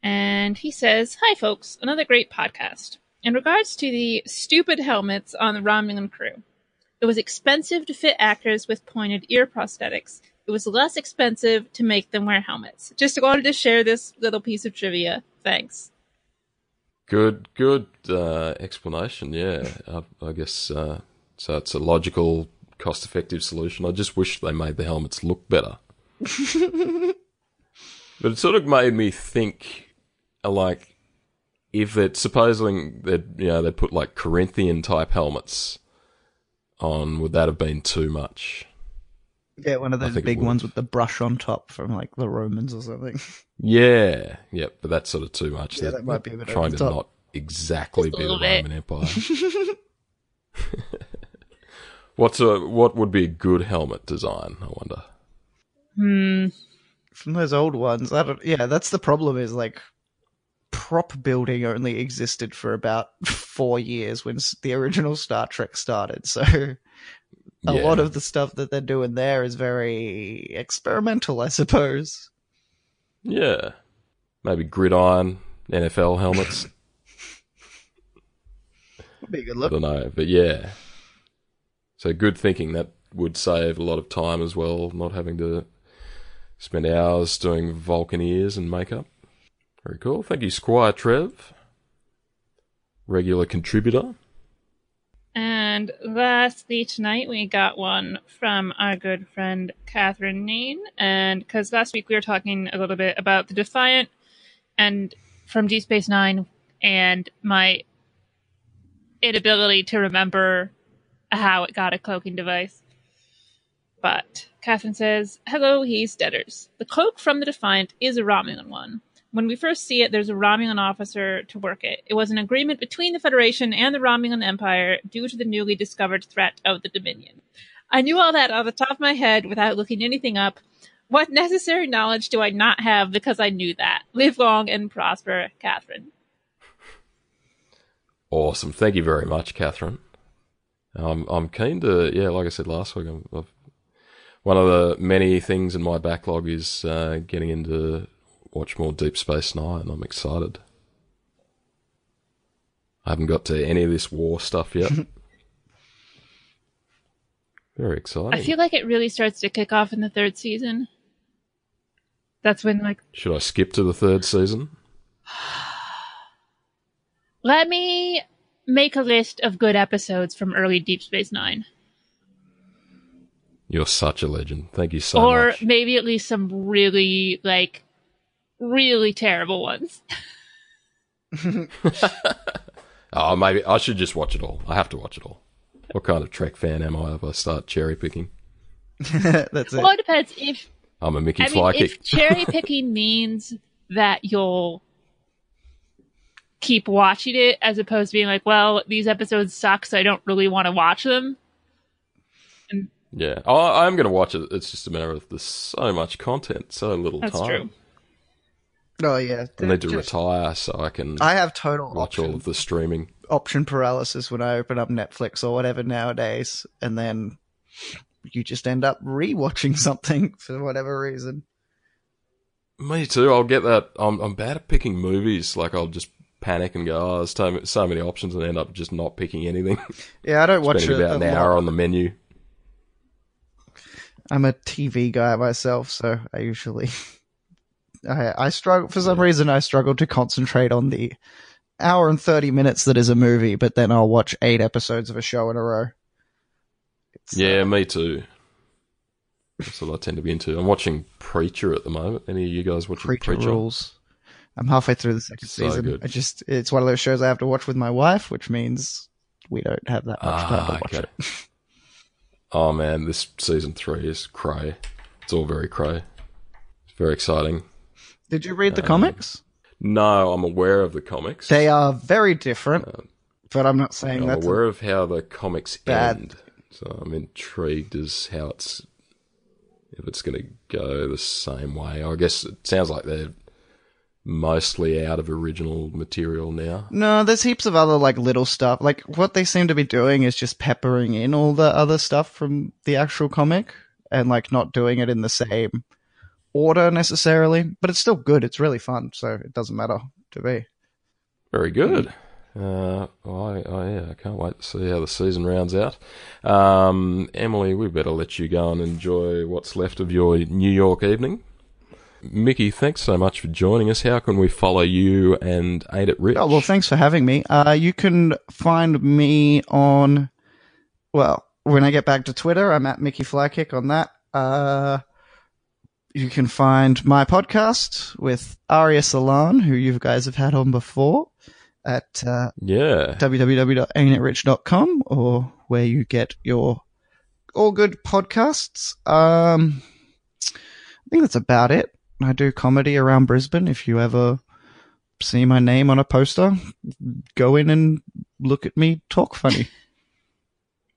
And he says, "Hi folks, another great podcast. In regards to the stupid helmets on the Romulan crew, it was expensive to fit actors with pointed ear prosthetics. It was less expensive to make them wear helmets. Just wanted to share this little piece of trivia. Thanks." Good explanation, yeah. I guess so it's a logical, cost-effective solution. I just wish they made the helmets look better. But it sort of made me think, like, if they'd supposing they'd put, like, Corinthian-type helmets on, would that have been too much? Yeah, one of those big ones with the brush on top from, like, the Romans or something. Yeah, but that's sort of too much. Yeah, that might be a bit trying to top. Not exactly be the Roman Empire. What would be a good helmet design, I wonder? From those old ones, that's the problem is, like, prop building only existed for about 4 years when the original Star Trek started, so... A lot of the stuff that they're doing there is very experimental, I suppose. Yeah. Maybe gridiron, NFL helmets. That'd be a good look. I don't know, but yeah. So good thinking. That would save a lot of time as well, not having to spend hours doing Vulcan ears and makeup. Very cool. Thank you, Squire Trev. Regular contributor. And lastly tonight, we got one from our good friend Catherine Nain. And because last week we were talking a little bit about the Defiant and from Deep Space Nine and my inability to remember how it got a cloaking device. But Catherine says, "Hello, He's Deaders. The cloak from the Defiant is a Romulan one. When we first see it, there's a Romulan officer to work it. It was an agreement between the Federation and the Romulan Empire due to the newly discovered threat of the Dominion. I knew all that off the top of my head without looking anything up. What necessary knowledge do I not have because I knew that? Live long and prosper, Catherine." Awesome. Thank you very much, Catherine. I'm keen to, like I said last week, one of the many things in my backlog is getting into... watch more Deep Space Nine. I'm excited. I haven't got to any of this war stuff yet. Very exciting. I feel like it really starts to kick off in the third season. That's when, like... Should I skip to the third season? Let me make a list of good episodes from early Deep Space Nine. You're such a legend. Thank you so much. Or maybe at least some really, like... really terrible ones. Oh, maybe I should just watch it all. I have to watch it all. What kind of Trek fan am I if I start cherry picking? That's it. Well, it depends if... I'm a Mickey Fly Kick. If cherry-picking means that you'll keep watching it as opposed to being like, well, these episodes suck, so I don't really want to watch them. And yeah. I'm going to watch it. It's just a matter of there's so much content, so little time. That's true. Oh, yeah. I need to retire so I can watch all of the streaming. Option paralysis when I open up Netflix or whatever nowadays, and then you just end up rewatching something for whatever reason. Me too. I'll get that. I'm bad at picking movies. Like, I'll just panic and go, oh, there's so many options, and end up just not picking anything. Yeah, I don't watch it. About an hour on the menu. I'm a TV guy myself, so I usually... I struggle for some reason. I struggle to concentrate on the hour and 30 minutes that is a movie, but then I'll watch 8 episodes of a show in a row. Yeah, me too. That's what I tend to be into. I'm watching Preacher at the moment. Any of you guys watching Preacher? Rules. I'm halfway through the second season. Good. It's one of those shows I have to watch with my wife, which means we don't have that much time to watch it. Oh man, this season 3 is cray. It's all very cray. It's very exciting. Did you read the comics? No, I'm aware of the comics. They are very different, but I'm not saying that. I'm aware of how the comics end, so I'm intrigued as how if it's going to go the same way. I guess it sounds like they're mostly out of original material now. No, there's heaps of other little stuff. Like, what they seem to be doing is just peppering in all the other stuff from the actual comic and not doing it in the same order necessarily, but it's still good. It's really fun, so it doesn't matter to me. Very good. I can't wait to see how the season rounds out. Emily, we better let you go and enjoy what's left of your New York evening. Mickey, thanks so much for joining us. How can we follow you and Ain't It Rich? Oh, well, thanks for having me. You can find me on, when I get back to Twitter, I'm at Mickey Fly Kick on that. You can find my podcast with Aria Salon, who you guys have had on before, at www.aintitrich.com, or where you get your all good podcasts. I think that's about it. I do comedy around Brisbane. If you ever see my name on a poster, go in and look at me talk funny.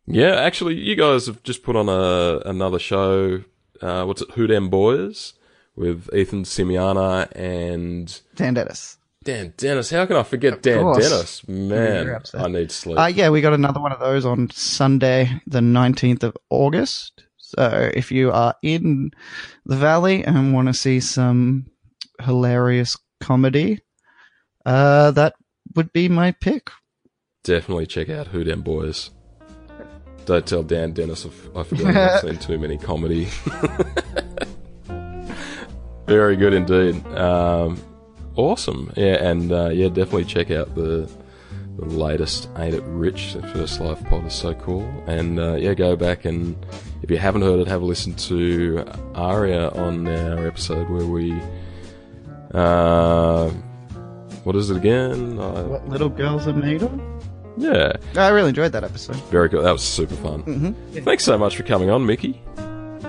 Yeah, actually, you guys have just put on another show. What's it? Who Dem Boys with Ethan Simiana and Dan Dennis. Dan Dennis. How can I forget Dennis? Man, I need sleep. Yeah, we got another one of those on Sunday, the 19th of August. So if you are in the Valley and want to see some hilarious comedy, that would be my pick. Definitely check out Who Dem Boys. Don't tell Dan Dennis I forgot I've seen too many comedy. Very good indeed. Awesome. Yeah, and definitely check out the latest Ain't It Rich. The First Life pod is so cool. And go back and if you haven't heard it, have a listen to Aria on our episode where we what is it again? What Little Girls Are Made Of? Yeah. I really enjoyed that episode. Very good. That was super fun. Mm-hmm. Yeah. Thanks so much for coming on, Mickey.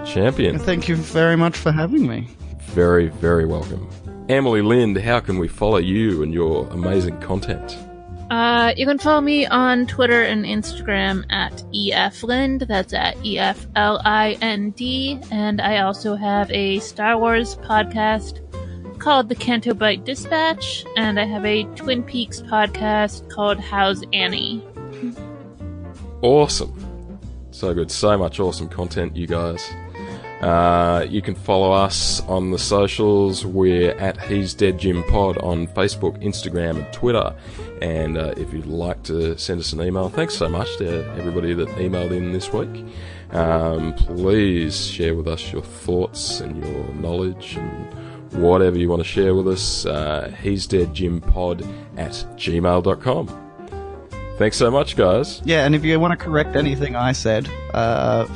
Champion. Thank you very much for having me. Very, very welcome. Emily Lind, how can we follow you and your amazing content? You can follow me on Twitter and Instagram at EFLind. That's at EFLIND. And I also have a Star Wars podcast called The Canto Bite Dispatch, and I have a Twin Peaks podcast called How's Annie? Awesome. So good. So much awesome content, you guys. You can follow us on the socials. We're at He's Dead Jim Pod on Facebook, Instagram, and Twitter. And if you'd like to send us an email, thanks so much to everybody that emailed in this week. Please share with us your thoughts and your knowledge and whatever you want to share with us, he's dead Jim pod at gmail.com. Thanks so much, guys. Yeah, and if you want to correct anything I said,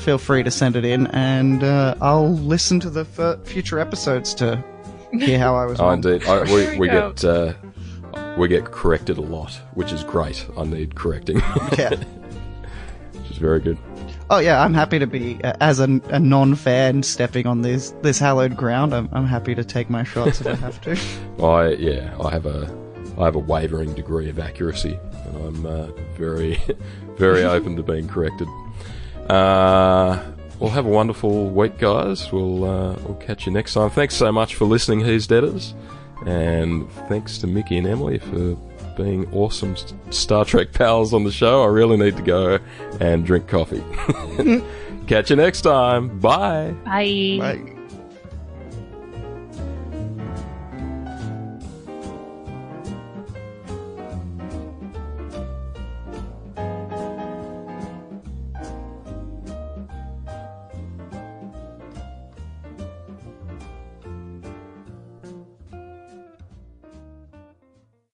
feel free to send it in, and I'll listen to the future episodes to hear how I was wrong. Indeed. We get corrected a lot, which is great. I need correcting. Yeah. Which is very good. oh yeah, I'm happy to be, as a non-fan stepping on this hallowed ground, I'm happy to take my shots if I have to. I have a wavering degree of accuracy, and I'm very, very open to being corrected. Well, have a wonderful week, guys. We'll catch you next time. Thanks so much for listening, He's Deaders, and thanks to Mickey and Emily for being awesome Star Trek pals on the show. I really need to go and drink coffee. Catch you next time. Bye. Bye. Bye.